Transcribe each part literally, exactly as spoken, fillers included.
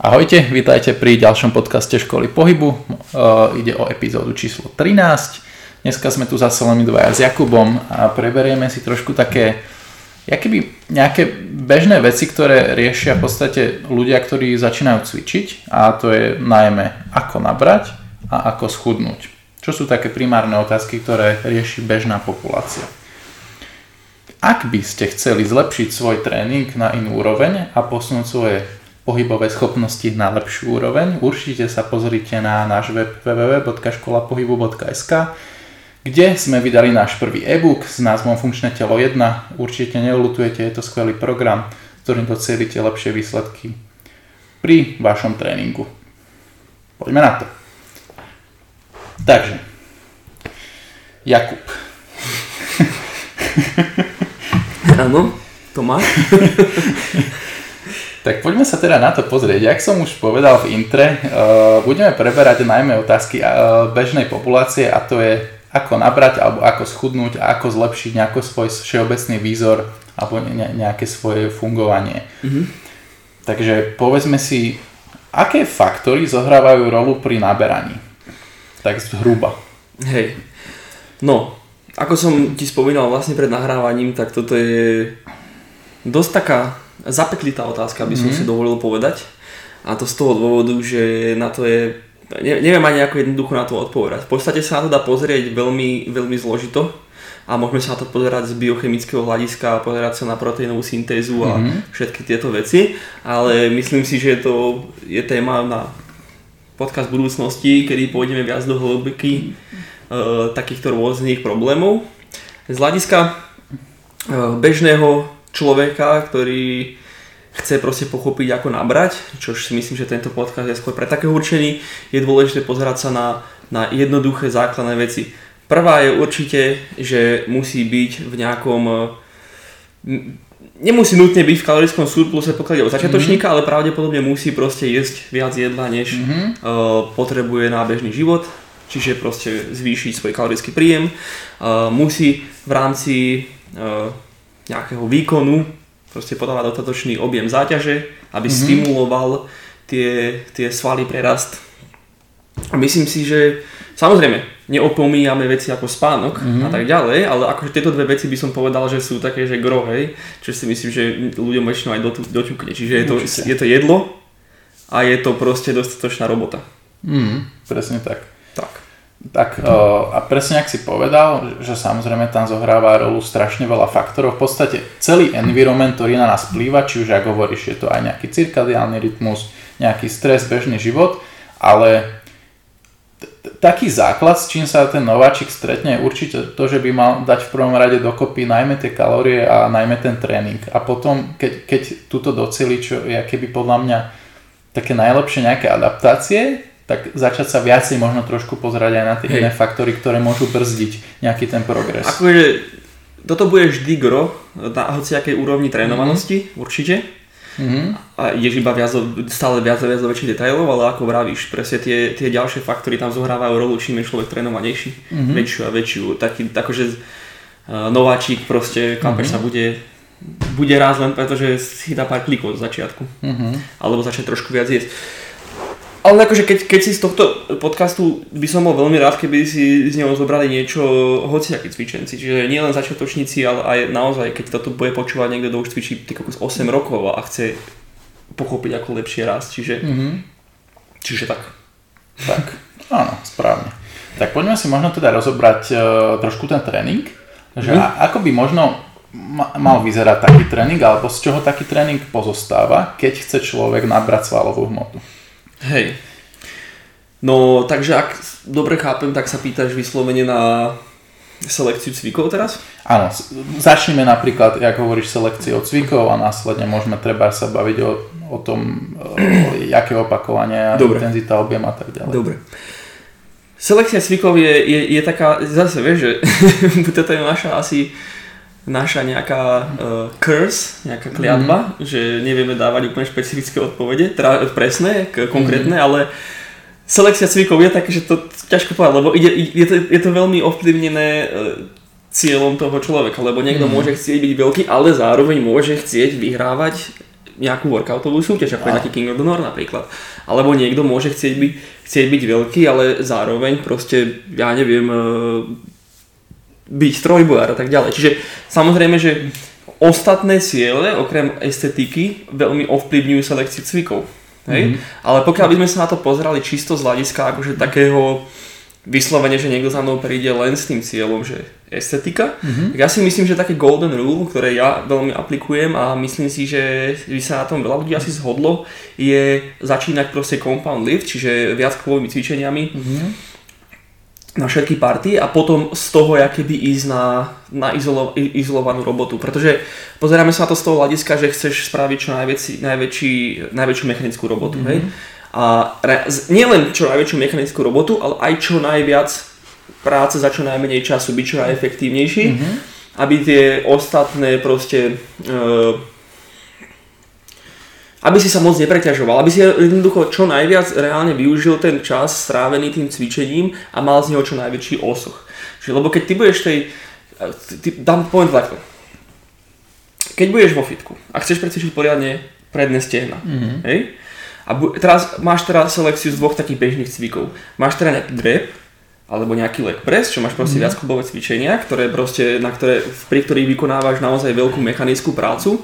Ahojte, vítajte pri ďalšom podcaste Školy pohybu. E, ide o epizódu číslo trinásť. Dneska sme tu zase len dvaja s Jakubom a preberieme si trošku také jakéby, nejaké bežné veci, ktoré riešia v podstate ľudia, ktorí začínajú cvičiť, a to je najmä ako nabrať a ako schudnúť. Čo sú také primárne otázky, ktoré rieši bežná populácia. Ak by ste chceli zlepšiť svoj tréning na inú úroveň a posunúť svoje pohybové schopnosti na lepšiu úroveň, určite sa pozrite na náš web w w w bodka škola pohybu bodka s k, kde sme vydali náš prvý e-book s názvom Funkčné telo jeden. Určite neľutujete, je to skvelý program, ktorým docielite lepšie výsledky pri vašom tréningu. Poďme na to. Takže, Jakub. Áno, Tomáš. Tak poďme sa teda na to pozrieť. Jak som už povedal v intre, uh, budeme preberať najmä otázky uh, bežnej populácie, a to je ako nabrať alebo ako schudnúť a ako zlepšiť nejaký svoj všeobecný výzor alebo ne, nejaké svoje fungovanie. Mm-hmm. Takže povedzme si, aké faktory zohrávajú rolu pri naberaní? Tak zhruba. Hej, no ako som ti spomínal vlastne pred nahrávaním, tak toto je dosť taká zapeklitá otázka, by som mm-hmm. si dovolil povedať, a to z toho dôvodu, že na to je, ne, neviem ani ako jednoducho na to odpovedať. V podstate sa na to dá pozrieť veľmi, veľmi zložito a môžeme sa na to pozerať z biochemického hľadiska, pozerať sa na proteínovú syntézu a mm-hmm. všetky tieto veci, ale myslím si, že to je téma na podcast budúcnosti, kedy pôjdeme viac do hĺbky mm-hmm. e, takýchto rôznych problémov. Z hľadiska e, bežného človeka, ktorý chce proste pochopiť, ako nabrať, čo si myslím, že tento podcast je skôr pre takého určený, je dôležité pozerať sa na, na jednoduché základné veci. Prvá je určite, že musí byť v nejakom, nemusí nutne byť v kalorickom surpluse, pokiaľ ide o začiatočníka, mm-hmm. ale pravdepodobne musí proste jesť viac jedla, než mm-hmm. uh, potrebuje na bežný život, čiže proste zvýšiť svoj kalorický príjem. Uh, musí v rámci uh, nejakého výkonu proste podávať dostatočný objem záťaže, aby mm-hmm. stimuloval tie, tie svaly prerast. Myslím si, že samozrejme neopomíjame veci ako spánok mm-hmm. a tak ďalej, ale akože tieto dve veci by som povedal, že sú také, že gro, hej, čo si myslím, že ľuďom väčšinou aj doťukne. Čiže je to, je to jedlo a je to proste dostatočná robota. Mm, presne tak. Tak. Tak a presne ak si povedal, že samozrejme tam zohráva rolu strašne veľa faktorov, v podstate celý environment, ktorý na nás plýva, či už ak hovoríš, je to aj nejaký cirkadiálny rytmus, nejaký stres, bežný život, ale t- t- taký základ, s čím sa ten nováčik stretne, je určite to, že by mal dať v prvom rade dokopy najmä tie kalórie a najmä ten tréning, a potom keď, keď túto doceli, čo je keby podľa mňa také najlepšie nejaké adaptácie, tak začať sa viacej možno trošku pozerať aj na tie iné faktory, ktoré môžu brzdiť nejaký ten progres. Akože toto bude vždy gro na hociakej úrovni trénovanosti, mm-hmm. určite. Mm-hmm. A ideš iba viac, stále viac a viac do väčších detailov, ale ako vravíš, presne tie, tie ďalšie faktory tam zohrávajú rolu, čím je človek trénovanejší, mm-hmm. väčšiu a väčšiu. Taký, takože nováčik proste kampeš mm-hmm. sa bude... bude rád len preto, že si dá pár klikov od začiatku. Mm-hmm. Alebo začne trošku viac jesť. Ale akože keď, keď si z tohto podcastu by som bol veľmi rád, keby si z neho zobrali niečo hociakí cvičenci, čiže nie len začiatočníci, ale aj naozaj, keď toto bude počúvať niekto, kto už cvičí osem rokov a chce pochopiť, ako lepšie rásť, čiže, mm-hmm. čiže tak. Tak, áno, správne. Tak poďme si možno teda rozobrať uh, trošku ten tréning, že mm-hmm. ako by možno mal vyzerať taký tréning, alebo z čoho taký tréning pozostáva, keď chce človek nabrať svalovú hmotu. Hej, no takže ak dobre chápem, tak sa pýtaš vyslovene na selekciu cvikov teraz? Áno, začneme napríklad, jak hovoríš, selekciou cvikov a následne môžeme treba sa baviť o, o tom, aké opakovanie, intenzita, objem a tak ďalej. Dobre. Selekcia cvikov je, je, je taká, zase vieš, že toto je naša asi... naša nejaká uh, curse, nejaká kliatba, mm-hmm. že nevieme dávať úplne špecifické odpovede, teda presné, k- konkrétne, mm-hmm. ale selekcia cvikov je také, že to ťažko povedať, lebo ide, je, to, je to veľmi ovplyvnené uh, cieľom toho človeka, lebo niekto mm-hmm. môže chcieť byť veľký, ale zároveň môže chcieť vyhrávať nejakú workoutovú súťaž, ako je na King of the North napríklad. Alebo niekto môže chcieť byť, chcieť byť veľký, ale zároveň proste, ja neviem, byť trojbojár a tak ďalej. Čiže samozrejme, že ostatné ciele, okrem estetiky, veľmi ovplyvňujú selekciu cvikov. Hej? Mm-hmm. Ale pokiaľ by sme sa na to pozerali čisto z hľadiska akože takého vyslovene, že niekto za mnou príde len s tým cieľom, že estetika, mm-hmm. tak ja si myslím, že také golden rule, ktoré ja veľmi aplikujem a myslím si, že by sa na tom veľa ľudí asi zhodlo, je začínať proste compound lift, čiže viac kôľovými cvičeniami mm-hmm. na všetky party a potom z toho jakoby ísť na, na izolo, izolovanú robotu, pretože pozeráme sa na to z toho hľadiska, že chceš spraviť čo najväčší, najväčší, najväčšiu mechanickú robotu, mm-hmm. hej? A nielen čo najväčšiu mechanickú robotu, ale aj čo najviac práce za čo najmenej času, byť čo najefektívnejší, mm-hmm. aby tie ostatné proste, uh, aby si sa moc nepreťažoval, aby si jednoducho čo najviac reálne využil ten čas strávený tým cvičením a mal z neho čo najväčší osoch. Čiže, lebo keď ty budeš tej, ty, dám poviem takto, keď budeš vo fitku a chceš precvičiť poriadne predné stehna, mm-hmm. hej? A bu- teraz, máš teraz selekciu z dvoch takých bežných cvikov. Máš teda nejaký drep, alebo nejaký leg press, čo máš proste mm. viacklubové cvičenia, ktoré proste, na ktoré, pri ktorých vykonávaš naozaj veľkú mechanickú prácu,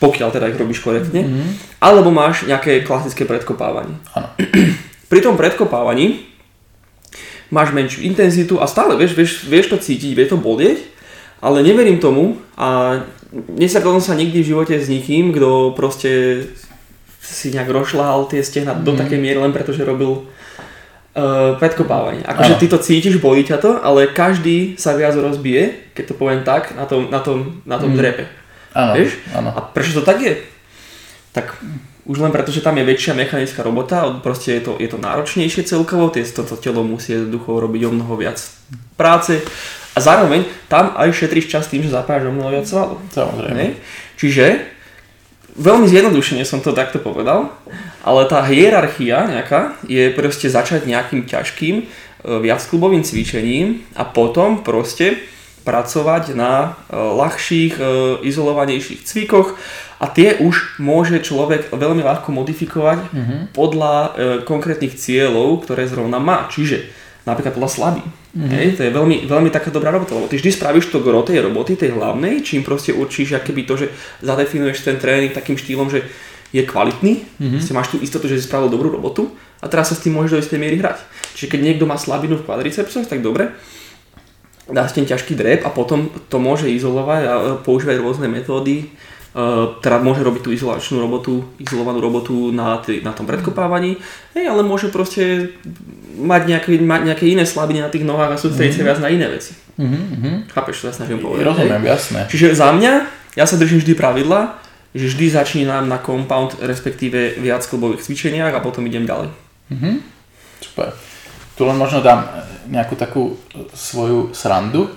pokiaľ teda ich robíš korektne. Mm. Alebo máš nejaké klasické predkopávanie. Ano. Pri tom predkopávaní máš menšiu intenzitu a stále vieš, vieš, vieš to cítiť, vie to bolieť, ale neverím tomu a nesakladom sa nikdy v živote s nikým, kto proste si nejak rošľahal tie stehna mm. do takej miery len preto, že robil uh, predkopávanie. Akože ty to cítiš, bojí ťa to, ale každý sa viac rozbije, keď to poviem tak, na tom, na tom, na tom mm. drepe. Ano, vieš? Ano. A prečo to tak je? Tak už len preto, že tam je väčšia mechanická robota, proste je to, je to náročnejšie celkovo, toto telo musí jednoducho robiť o mnoho viac práce a zároveň tam aj šetríš čas tým, že zapájaš o mnoho viac svalov. Samozrejme. Čiže veľmi zjednodušene som to takto povedal, ale tá hierarchia nejaká je proste začať nejakým ťažkým viacklubovým cvičením a potom proste pracovať na ľahších, izolovanejších cvikoch a tie už môže človek veľmi ľahko modifikovať mm-hmm. podľa konkrétnych cieľov, ktoré zrovna má, čiže napríklad podľa slabý. Mm-hmm. Hej, to je veľmi, veľmi taká dobrá robota, lebo ty vždy spravíš to gro tej roboty, tej hlavnej, čím proste určíš akéby to, že zadefinuješ ten tréning takým štýlom, že je kvalitný, mm-hmm. proste máš tú istotu, že si spravil dobrú robotu a teraz sa s tým môžeš do istej miery hrať. Čiže keď niekto má slabinu v kvadricepsoch, tak dobre, dá si ten ťažký drep a potom to môže izolovať a používať rôzne metódy, teda môže robiť tú izolačnú robotu, izolovanú robotu na, t- na tom predkopávaní, hej, ale môže proste mať nejaké, mať nejaké iné slabiny na tých nohách a sústrediť sa viac na iné veci. Mm-hmm. Chápeš, čo sa snažím povedať? Rozumiem, jasné. Čiže za mňa, ja sa držím vždy pravidla, že vždy začínam na compound, respektíve viac klubových cvičeniach a potom idem ďalej. Mm-hmm. Super. Tu len možno dám nejakú takú svoju srandu,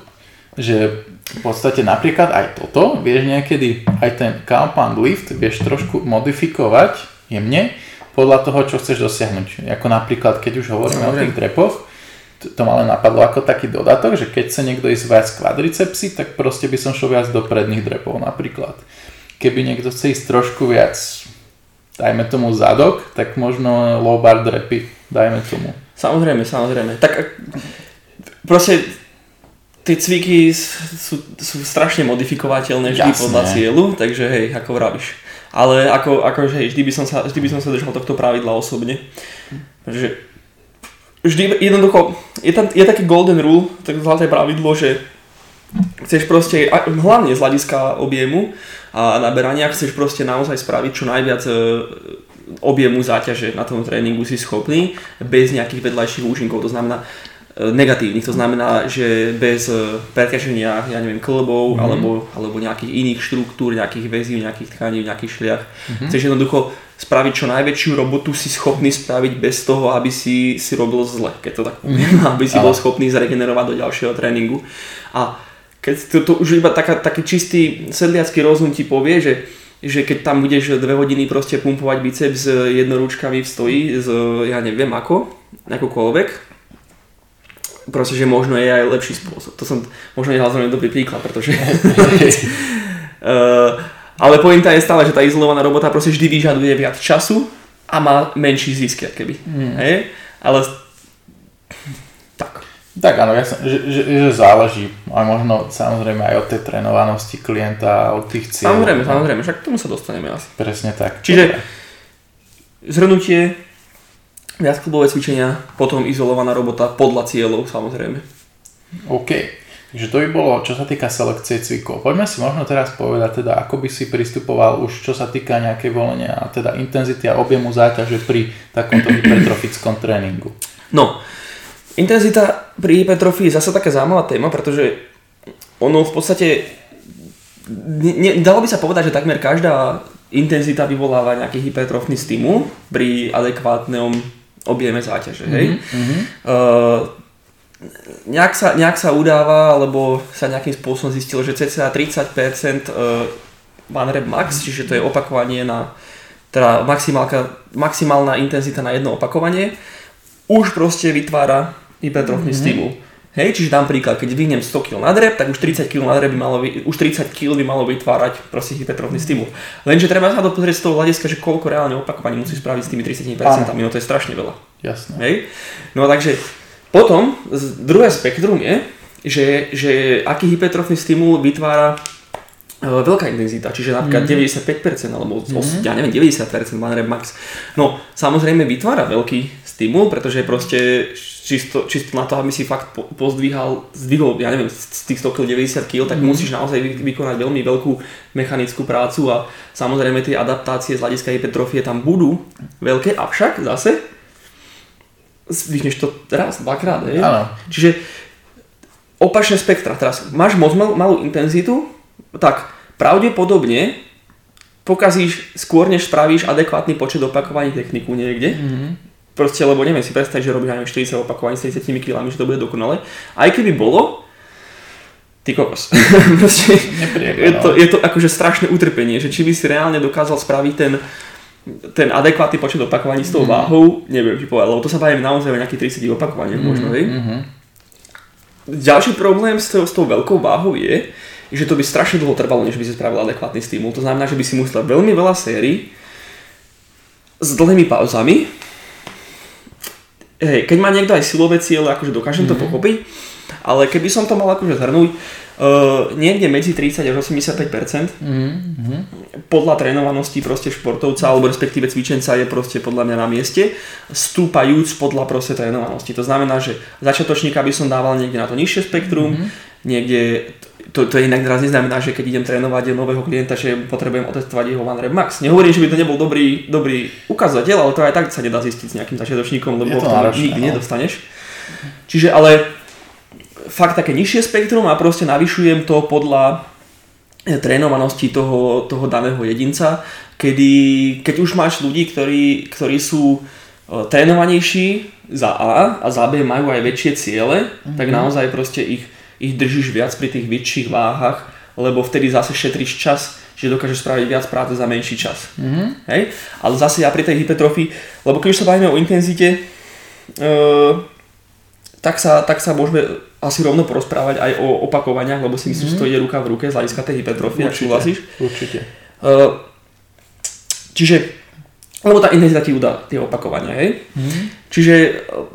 že v podstate napríklad aj toto, vieš niekedy aj ten compound lift vieš trošku modifikovať jemne podľa toho, čo chceš dosiahnuť. Ako napríklad, keď už hovoríme no, o tých drepoch, to, to ma len napadlo ako taký dodatok, že keď sa niekto ísť viac kvadricepsy, tak proste by som šol viac do predných drepov napríklad. Keby niekto chce ísť trošku viac, dajme tomu zadok, tak možno low bar drepy, dajme tomu. Samozrejme, samozrejme. Tak proste tie cviky sú, sú strašne modifikovateľné vždy Jasné. podľa cieľu, takže hej, ako vravíš. Ale ako, akože hej, vždy by som sa, vždy by som sa držal tohto pravidla osobne. Takže vždy jednoducho, je, tam, je také golden rule, tak zlaté pravidlo, že chceš proste, hlavne z hľadiska objemu a naberania, chceš proste naozaj spraviť čo najviac objemu záťaže na tom tréningu si schopný, bez nejakých vedľajších účinkov, to znamená negatívnych, to znamená, že bez preťaženia, ja neviem, kĺbov mm-hmm. alebo, alebo nejakých iných štruktúr, nejakých väzí, nejakých tkaní, nejakých šliach. Mm-hmm. Chceš jednoducho spraviť čo najväčšiu robotu si schopný spraviť bez toho, aby si, si robil zle, keď to tak poviem, mm-hmm. aby si bol schopný zregenerovať do ďalšieho tréningu. A keď to, to už iba taká, taký čistý sedliacký rozum ti povie, že že keď tam budeš dve hodiny proste pumpovať biceps jednorúčkami v stoji z, ja neviem ako, akokoľvek, proste, že možno je aj lepší spôsob. To som možno nehľadal na dobrý príklad, pretože uh, Ale pointa je stále, že tá izolovaná robota proste vždy vyžaduje viac času a má menší zisk, keby. Mm. Hej? Ale tak. Tak áno, ja som, že, že, že záleží a možno samozrejme aj od tej trénovanosti klienta, od tých cieľov. Samozrejme, samozrejme, však k tomu sa dostaneme asi. Presne tak. Čiže zhrnutie, viacklubové cvičenia, potom izolovaná robota podľa cieľov, samozrejme. OK. Takže to by bolo, čo sa týka selekcie cvikov. Poďme si možno teraz povedať, teda, ako by si pristupoval už, čo sa týka nejakej volenia, teda intenzity a objemu záťaže pri takomto hypertrofickom tréningu. No, intenzita pri hypertrofii je zase taká zaujímavá téma, pretože ono v podstate, ne, ne, dalo by sa povedať, že takmer každá intenzita vyvoláva nejaký hypertrofný stimul pri adekvátnom objeme záťaže. Hej? Mm-hmm. Uh, Nejak sa, nejak sa udáva, alebo sa nejakým spôsobom zistilo, že cca tridsať percent one rep max, čiže to je opakovanie na, teda maximálna intenzita na jedno opakovanie, už proste vytvára hypertrofný mm-hmm. stimul. Hej, čiže dám príklad, keď vyhnem sto kilogramov na drep, tak už tridsať kilogramov na drep by malo, už tridsať kilogramov by malo vytvárať proste hypertrofný stimul. Lenže treba sa to pozrieť z toho hľadiska, že koľko reálne opakovaní musí spraviť s tými tridsať percent, no to je strašne veľa. Jasné. Hej? No takže potom druhé spektrum je, že, že aký hypertrofný stimul vytvára veľká intenzita, čiže napríklad mm-hmm. deväťdesiatpäť percent alebo mm-hmm. ja neviem, deväťdesiat percent one rep max. No samozrejme vytvára veľký stimul, pretože proste čisto, čisto na to, aby si fakt pozdvíhal, zdvihol, ja neviem, z tých sto kilogramov deväťdesiat kilogramov, tak mm-hmm. musíš naozaj vykonať veľmi veľkú mechanickú prácu a samozrejme tie adaptácie z hľadiska hypertrofie tam budú veľké, avšak zase zvyhneš to raz, dvakrát, hej? Áno. Čiže opačné spektra. Teraz máš moc mal, malú intenzitu, tak pravdepodobne pokazíš skôr, než spravíš adekvátny počet opakovaní techniku niekde. Mm-hmm. Proste, lebo neviem si predstaviť, že robíš aj štyridsať opakovaní s tridsať kilogramov, že to bude dokonale. Aj keby bolo, ty kokos. Proste, je, to, je to akože strašné utrpenie, že či by si reálne dokázal spraviť ten ten adekvátny počet opakovaní s tou váhou, neviem či povedať, lebo to sa bavím naozaj o nejakých tridsať opakovaní, mm-hmm. možno, hej? Mm-hmm. Ďalší problém s tou, s tou veľkou váhou je, že to by strašne dlho trvalo, než by si spravil adekvátny stimul. To znamená, že by si musel veľmi veľa sérií s dlhými pauzami. Hej, keď má niekto aj silové ciele, akože dokážem mm-hmm. to pochopiť, ale keby som to mal akože zhrnúť, Uh, niekde medzi tridsať až osemdesiatpäť percent mm-hmm. podľa trénovanosti proste športovca alebo respektíve cvičenca je proste podľa mňa na mieste, stúpajúc podľa proste trénovanosti. To znamená, že začiatočníka by som dával niekde na to nižšie spektrum, mm-hmm. niekde, to, to je inak teraz neznamená, že keď idem trénovať nového klienta, že potrebujem otestovať jeho one rep max. Nehovorím, že by to nebol dobrý, dobrý ukazateľ, ale to aj tak sa nedá zistiť s nejakým začiatočníkom, lebo to náročné, nikdy nedostaneš. Čiže ale fakt také nižšie spektrum a proste navyšujem to podľa trénovanosti toho, toho daného jedinca, kedy, keď už máš ľudí, ktorí, ktorí sú trénovanejší za A a za B majú aj väčšie ciele, mm-hmm. tak naozaj proste ich, ich držíš viac pri tých väčších váhach, lebo vtedy zase šetríš čas, že dokážeš spraviť viac práce za menší čas. Mm-hmm. Hej? Ale zase ja pri tej hypertrofii, lebo keď už sa bavíme o intenzite, e- Tak sa, tak sa môžeme asi rovno porozprávať aj o opakovaniach, lebo si myslím, mm. že to ide ruka v ruke z hľadiska tej hypertrofie, ak súhlasíš. Určite. Uh, čiže, lebo tá intenzita ti udá tie opakovania, hej? Mm. Čiže uh,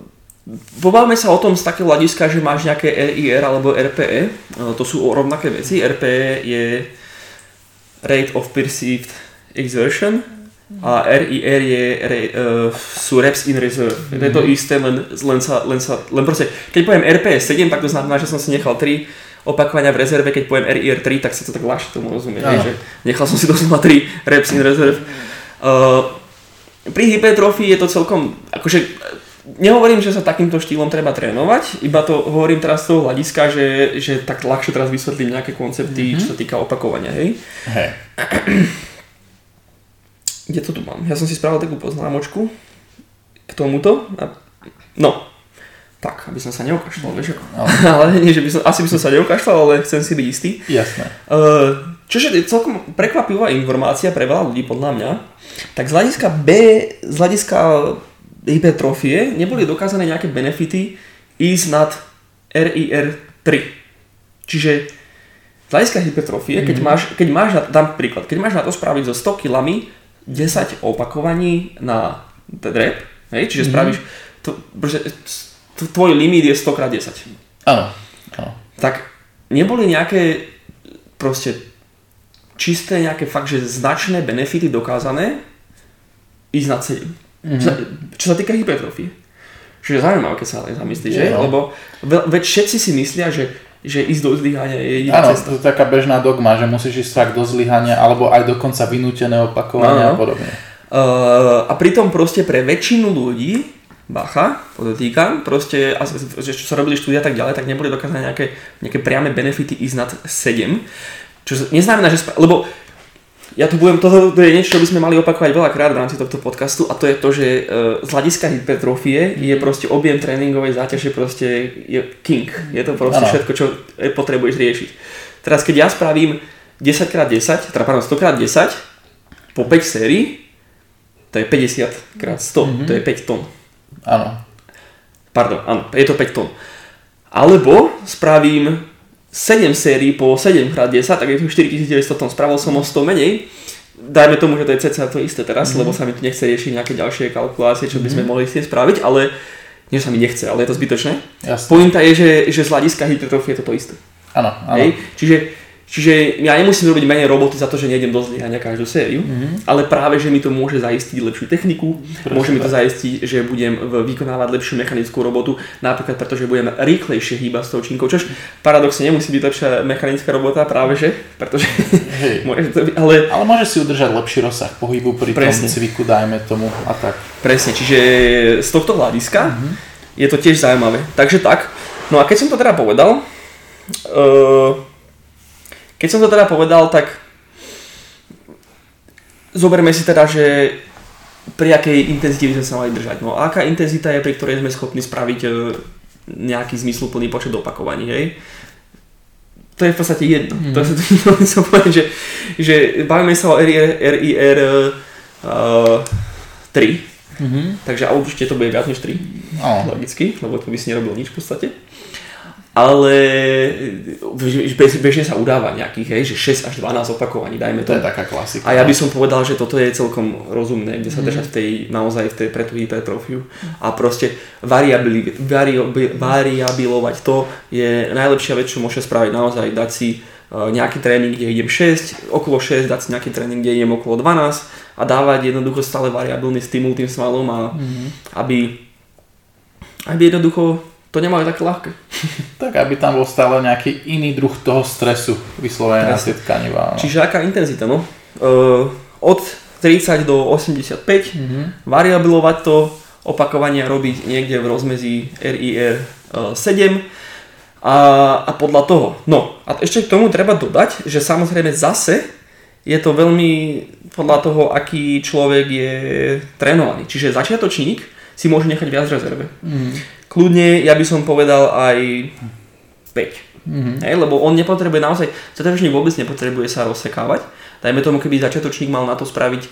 pobavme sa o tom z takého hľadiska, že máš nejaké er í er alebo er pé é, uh, to sú rovnaké veci. er pé é je Rate of Perceived Exertion, a er í er je, re, uh, sú reps in reserve. Mm-hmm. Je to isté, len, len sa, len sa, len proste, keď poviem er pé es sedem, tak to znamená, že som si nechal tri opakovania v rezerve, keď poviem er í er tri, tak sa to tak ľahšie tomu rozumie, že nechal som si doslova tri reps in reserve. Uh, pri hypertrofii je to celkom, akože, nehovorím, že sa takýmto štýlom treba trénovať, iba to hovorím teraz z toho hľadiska, že, že tak ľahšie teraz vysvetlím nejaké koncepty, mm-hmm. čo sa týka opakovania, hej? Hej. Kde to tu mám? Ja som si spravil takú poznámočku k tomuto. No, tak, aby som sa neukašľal, vieš ako. No. Ale nie, že by som, asi by som sa neukašľal, ale chcem si byť istý. Jasné. Čože je celkom prekvapivá informácia pre veľa ľudí, podľa mňa. Tak z hľadiska B, z hľadiska hypertrofie neboli dokázané nejaké benefity ísť nad er í er tri. Čiže Z hľadiska hypertrofie, keď máš, keď máš na, dám príklad, keď máš na to spraviť so sto kilami desať opakovaní na drep, hej, čiže spravíš, to, tvoj limit je sto krát desať. Áno. Tak neboli nejaké proste čisté, nejaké fakt, že značné benefity dokázané ísť na sedem. Mm-hmm. Čo, sa, čo sa týka hypertrofie. Čiže zaujímavé, keď sa zamyslíš, že? No. Lebo veď všetci si myslia, že že ísť do zlyhania je jediná cesta. Áno, to je taká bežná dogma, že musíš ísť fakt do zlyhania alebo aj dokonca vynútené opakovania no, no. a podobne. Uh, a pritom proste pre väčšinu ľudí, bacha, podotýkam, proste, a, že čo sa robili štúdia a tak ďalej, tak neboli dokázané nejaké, nejaké priame benefity ísť nad sedem. Čo neznamená, že... Sp- lebo ja tu budem, toto je niečo, čo by sme mali opakovať veľakrát v rámci tohto podcastu, a to je to, že e, z hľadiska hypertrofie je proste objem tréningovej záťaže proste je king. Je to proste ano. Všetko, čo potrebuješ riešiť. Teraz keď ja spravím desať krát desať, teda pardon, sto krát desať po päť sérií, to je päťdesiat krát sto, mm-hmm. to je päť tón. Áno. Pardon, áno, je to päť tón. Alebo spravím sedem sérií po sedem krát desať, tak je to štyritisícdeväťsto tón, spravil som o sto menej. Dajme tomu, že to je cca to isté teraz, mm-hmm. lebo sa mi tu nechce riešiť nejaké ďalšie kalkulácie, čo by sme mm-hmm. mohli s tým spraviť, ale nie, sa mi nechce, ale je to zbytočné. Jasne. Pointa je, že, že z hľadiska hypertrofie je to to isté. Áno, áno. Čiže, čiže ja nemusím robiť menej roboty za to, že nejdem do zlyhania každú sériu, mm-hmm. ale práve, že mi to môže zaistiť lepšiu techniku, Prečo môže tak? Mi to zaistiť, že budem vykonávať lepšiu mechanickú robotu, napríklad pretože budem rýchlejšie hýbať s tou činkou, čož paradoxne nemusí byť lepšia mechanická robota, práve že, pretože hey. môže to byť, ale... Ale môže si udržať lepší rozsah pohybu pri Presne. tom cviku, dajme tomu a tak. Presne, čiže z tohto hľadiska mm-hmm. je to tiež zaujímavé. Takže tak, no a keď som to teda povedal, uh, Keď som to teda povedal, tak zoberme si teda, že pri akej intenzite by sme sa mali držať. No aká intenzita je, pri ktorej sme schopní spraviť nejaký zmysluplný počet opakovaní, hej? To je v podstate jedno. Mm. To som povedal, že, že bavíme sa o R I R tri, mm-hmm. takže a určite to bude viac než tri, oh. logicky, lebo to by si nerobil nič v podstate. Ale bežne sa udáva nejakých, hej, že šesť až dvanásť opakovaní, dajme to. To je taká klasika. A ja by som povedal, že toto je celkom rozumné, kde sa držať v tej, naozaj v tej pre tú hypertrofiu. A proste variabili, variabil, variabilovať to je najlepšia vec, čo môže spraviť naozaj, dať si nejaký tréning, kde idem šesť, okolo šesť, dať si nejaký tréning, kde idem okolo dvanásť a dávať jednoducho stále variabilný stimul tým svalom, a mm-hmm. aby, aby jednoducho to nemá aj také ľahké. Tak, aby tam bol stále nejaký iný druh toho stresu vyslovene na tie tkanivá. No. Čiže aká intenzita, no? Uh, od tridsať do osemdesiatpäť, mm-hmm. variabilovať to, opakovania robiť niekde v rozmezí R I R sedem a, a podľa toho. No, a ešte k tomu treba dodať, že samozrejme zase je to veľmi podľa toho, aký človek je trénovaný. Čiže začiatočník si môže nechať viac rezerve. Mm. Kľudne, ja by som povedal aj päť, mm-hmm. hej, lebo on nepotrebuje naozaj, začiatočník vôbec nepotrebuje sa rozsekávať. Dajme tomu, keby začiatočník mal na to spraviť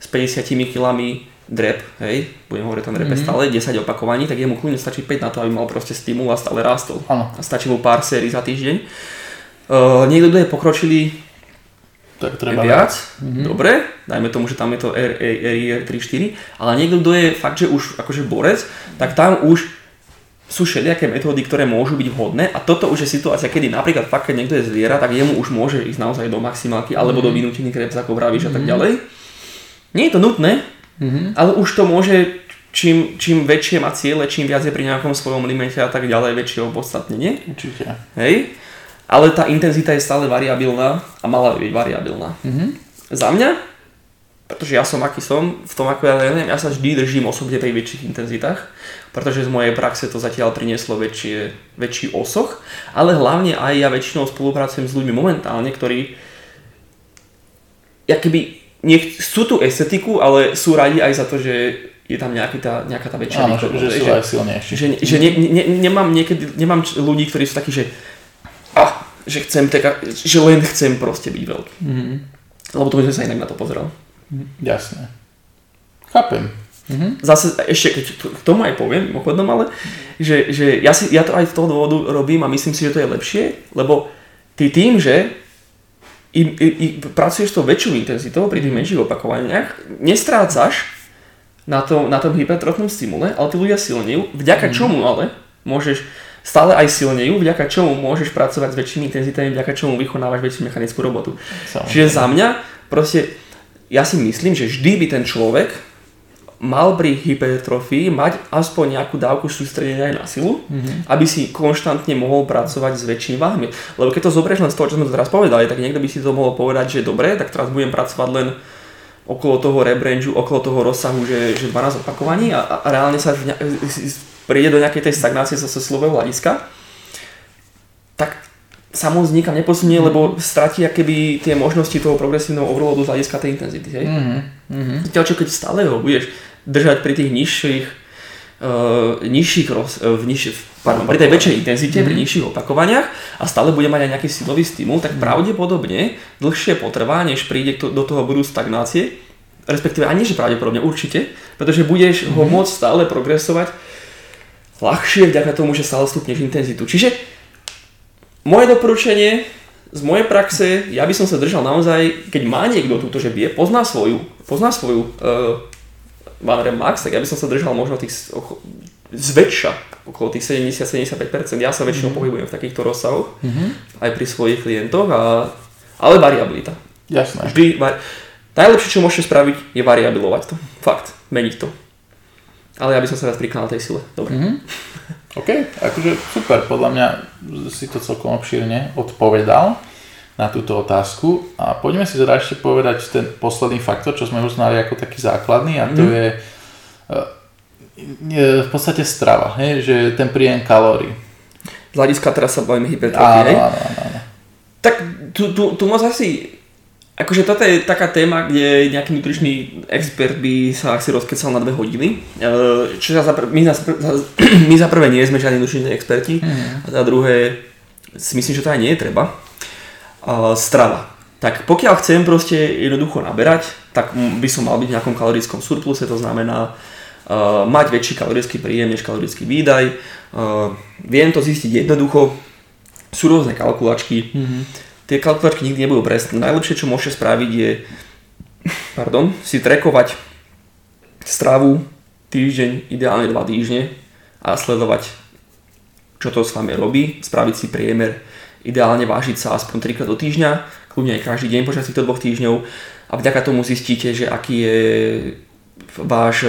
s päťdesiatimi kilami drep, hej, budem hovoriť tam drepe mm-hmm. stále, desať opakovaní, tak jemu kľudne stačí päť na to, aby mal proste stimul a stále rástol. Ano. A stačí mu pár sérií za týždeň. Uh, niekto, kto je pokročilý tak treba viac, mm-hmm. dobre, dajme tomu, že tam je to R I R tri štyri, ale niekto, kto je fakt, že už akože borec, tak tam už sú všelijaké metódy, ktoré môžu byť vhodné, a toto už je situácia, kedy napríklad fakt, keď niekto je zviera, tak jemu už môže ísť naozaj do maximálky alebo do vynútených reps, ako vravíš, a tak ďalej. Nie je to nutné, mm-hmm. ale už to môže, čím, čím väčšie má ciele, čím viac je pri nejakom svojom limite a tak ďalej, väčšie opodstatnenie. Určite. Hej? Ale tá intenzita je stále variabilná a mala by byť variabilná. Mm-hmm. Za mňa, pretože ja som aký som, v tom ako ja neviem, ja sa vždy držím osobne pri väčších intenzitách, pretože z mojej praxe to zatiaľ prinieslo väčšie, väčší osoch, ale hlavne aj ja väčšinou spolupracujem s ľuďmi momentálne, ktorí jakoby chcú tú estetiku, ale sú radi aj za to, že je tam nejaký tá, nejaká tá väčšia výkonnosť. Áno, že, že sú aj silnejší. Že, že ne, ne, nemám, niekedy, nemám ľudí, ktorí sú takí, že, ah, že, chcem teka, že len chcem proste byť veľký. Mm-hmm. Lebo to by som sa inak na to pozeral. Jasné. Chápem. Mm-hmm. Zase ešte k tomu aj poviem mimochodom, ale že, že ja, si, ja to aj z toho dôvodu robím a myslím si, že to je lepšie, lebo ty tým, že i, i, i pracuješ to väčšou intenzitou pri tých menších opakovaniach, nestrácaš na tom, na tom hypertrofnom stimule, ale tí ľudia silnejú, vďaka čomu ale môžeš stále aj silnejú, vďaka čomu môžeš pracovať s väčšími intenzitami, vďaka čomu vykonávaš väčšiu mechanickú robotu. Samozrejme. Čiže za mňa proste ja si myslím, že vždy by ten človek mal pri hypertrofii mať aspoň nejakú dávku sústredenia aj na silu, mm-hmm. aby si konštantne mohol pracovať s väčšími váhami. Lebo keď to zobrieš len z toho, čo sme to teraz povedali, tak niekto by si to mohol povedať, že dobre, tak teraz budem pracovať len okolo toho rep range, okolo toho rozsahu, že, že dvanásť opakovaní a, a reálne sa ne, príde do nejakej tej stagnácie zo silového hľadiska, tak sa moc nikam neposunie, mm-hmm. lebo stratí akéby tie možnosti toho progresívneho overloadu z hľadiska tej intenzity. Hej? Mm-hmm. Zatiaľ čo keď stále ho budeš držať pri tých nižších, uh, nižších roz, uh, v nižších, pardon, pri tej väčšej intenzite, mm-hmm. pri nižších opakovaniach a stále bude mať aj nejaký silový stimul, tak mm-hmm. pravdepodobne dlhšie potrvá, než príde to, do toho budú stagnácie, respektíve ani že pravdepodobne, určite, pretože budeš mm-hmm. ho môcť stále progresovať ľahšie vďaka tomu, že stále stupneš intenzitu. Čiže moje doporučenie z mojej praxe, ja by som sa držal naozaj, keď má niekto túto, že vie, pozná svoju, pozná svoju uh, one rep max, tak ja by som sa držal možno tých oko, zväčša okolo tých sedemdesiat až sedemdesiatpäť percent. Ja sa väčšinou mm-hmm. pohybujem v takýchto rozsahoch mm-hmm. aj pri svojich klientoch, a, ale variabilita. Jasné. Vždy, vari- najlepšie, čo môžete spraviť, je variabilizovať to. Fakt, meniť to. Ale ja by som sa raz prikladal tej sile. Dobre. Mm-hmm. OK, akože super. Podľa mňa si to celkom obšírne odpovedal na túto otázku. A poďme si teda ešte povedať ten posledný faktor, čo sme uznali ako taký základný, a to mm. je v podstate strava, hej? Že ten príjem kalórií. Z hľadiska teraz sa bavíme hypertrofie. Áno, áno, áno. Tak tu, tu, tu moc asi... Akože toto je taká téma, kde nejaký nutričný expert by sa asi rozkecal na dve hodiny. Čo za pr- my, za pr- my za prvé nie sme žiadni nutriční experti, mm. a za druhé si myslím, že to aj nie je treba. Uh, strava. Tak pokiaľ chcem proste jednoducho naberať, tak by som mal byť v nejakom kalorickom surpluse, to znamená uh, mať väčší kalorický príjem než kalorický výdaj. Uh, viem to zistiť jednoducho, sú rôzne kalkulačky. Mm. Tie kalkulačky nikdy nebudú presné. Najlepšie, čo môžete spraviť, je pardon, si trackovať stravu týždeň, ideálne dva týždne a sledovať, čo to s vami robí. Spraviť si priemer, ideálne vážiť sa aspoň trikrát do týždňa, kľudne aj každý deň počas týchto dvoch týždňov, a vďaka tomu zistíte, že aký je váš,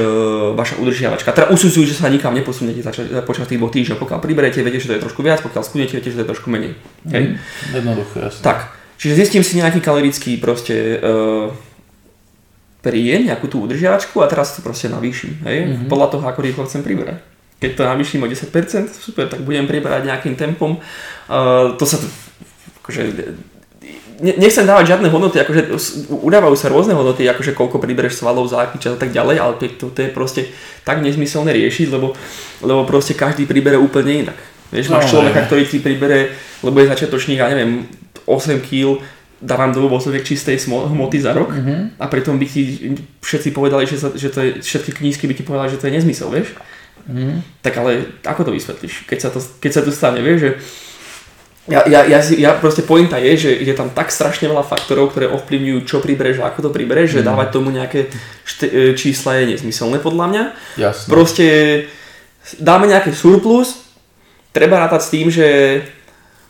vaša udržiavačka. Teda usudzujú, že sa nikam neposunete počas tých dvoch týždňov. Pokiaľ priberete, viete, že to je trošku viac, pokiaľ schudnete, viete, že to je trošku menej. Okay? Mm, jednoducho, jasne. Tak, čiže zistím si nejaký kalorický proste uh, príjem, nejakú tú udržiavačku, a teraz to proste navýšim. Hej? Mm-hmm. Podľa toho, ako rýchlo chcem priberať. Keď to navýšim o desať percent, super, tak budem priberať nejakým tempom. Uh, to sa to... Akože, nechcem dávať žiadne hodnoty, akože udávajú sa rôzne hodnoty, akože koľko pribereš svalov za aký čas a tak ďalej, ale to, to je proste tak nezmyselné riešiť, lebo, lebo proste každý pribere úplne inak. Vieš, máš no, človeka, ktorý ti pribere, lebo je začiatočník, ja neviem, osem kíl, dávam dobu osem čistej hmoty za rok, mm-hmm. a pritom by ti všetci povedali, že, sa, že to je, všetky knížky by ti povedali, že to je nezmysel, vieš? Mm-hmm. Tak ale ako to vysvetlíš, keď sa to, keď sa to stane, vieš, že Ja, ja, ja, ja proste pointa je, že je tam tak strašne veľa faktorov, ktoré ovplyvňujú, čo pribereš a ako to pribereš, mm. že dávať tomu nejaké št- čísla je nezmyselné podľa mňa. Jasne. Proste dáme nejaký surplus, treba rátať s tým, že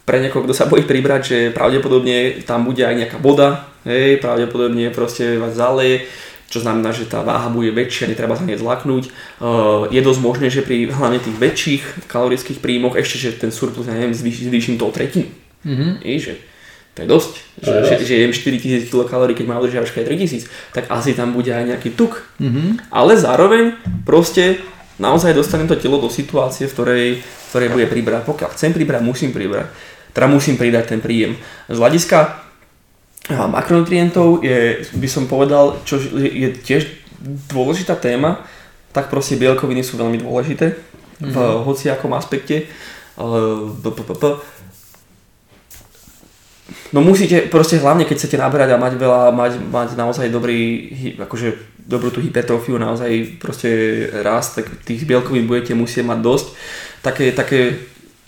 pre niekoho, kto sa bojí pribrať, že pravdepodobne tam bude aj nejaká voda, hej, pravdepodobne proste vás zaleje, čo znamená, že tá váha bude väčšia, netreba sa nezlaknúť. Uh, je dosť možné, že pri hlavne tých väčších kalorických príjmoch ešte, že ten surplus, ja neviem, zvýšim to o tretinu. Mm-hmm. I, že to je dosť, to že, je že, dosť. že jem štyritisíc kilokalórií, keď má udržiavačka je tritisíc, tak asi tam bude aj nejaký tuk. Mm-hmm. Ale zároveň proste naozaj dostanem to telo do situácie, v ktorej, v ktorej bude pribrať. Pokiaľ chcem pribrať, musím pribrať. Teda musím pridať ten príjem. Z hľadiska makronutrientov je, by som povedal, čo je tiež dôležitá téma, tak proste bielkoviny sú veľmi dôležité v mm-hmm. hociakom aspekte. No musíte proste hlavne, keď chcete naberať a mať veľa, mať, mať naozaj dobrý, akože dobrú tú hypertrofiu, naozaj proste rast, tak tých bielkovín budete musieť mať dosť. Také, také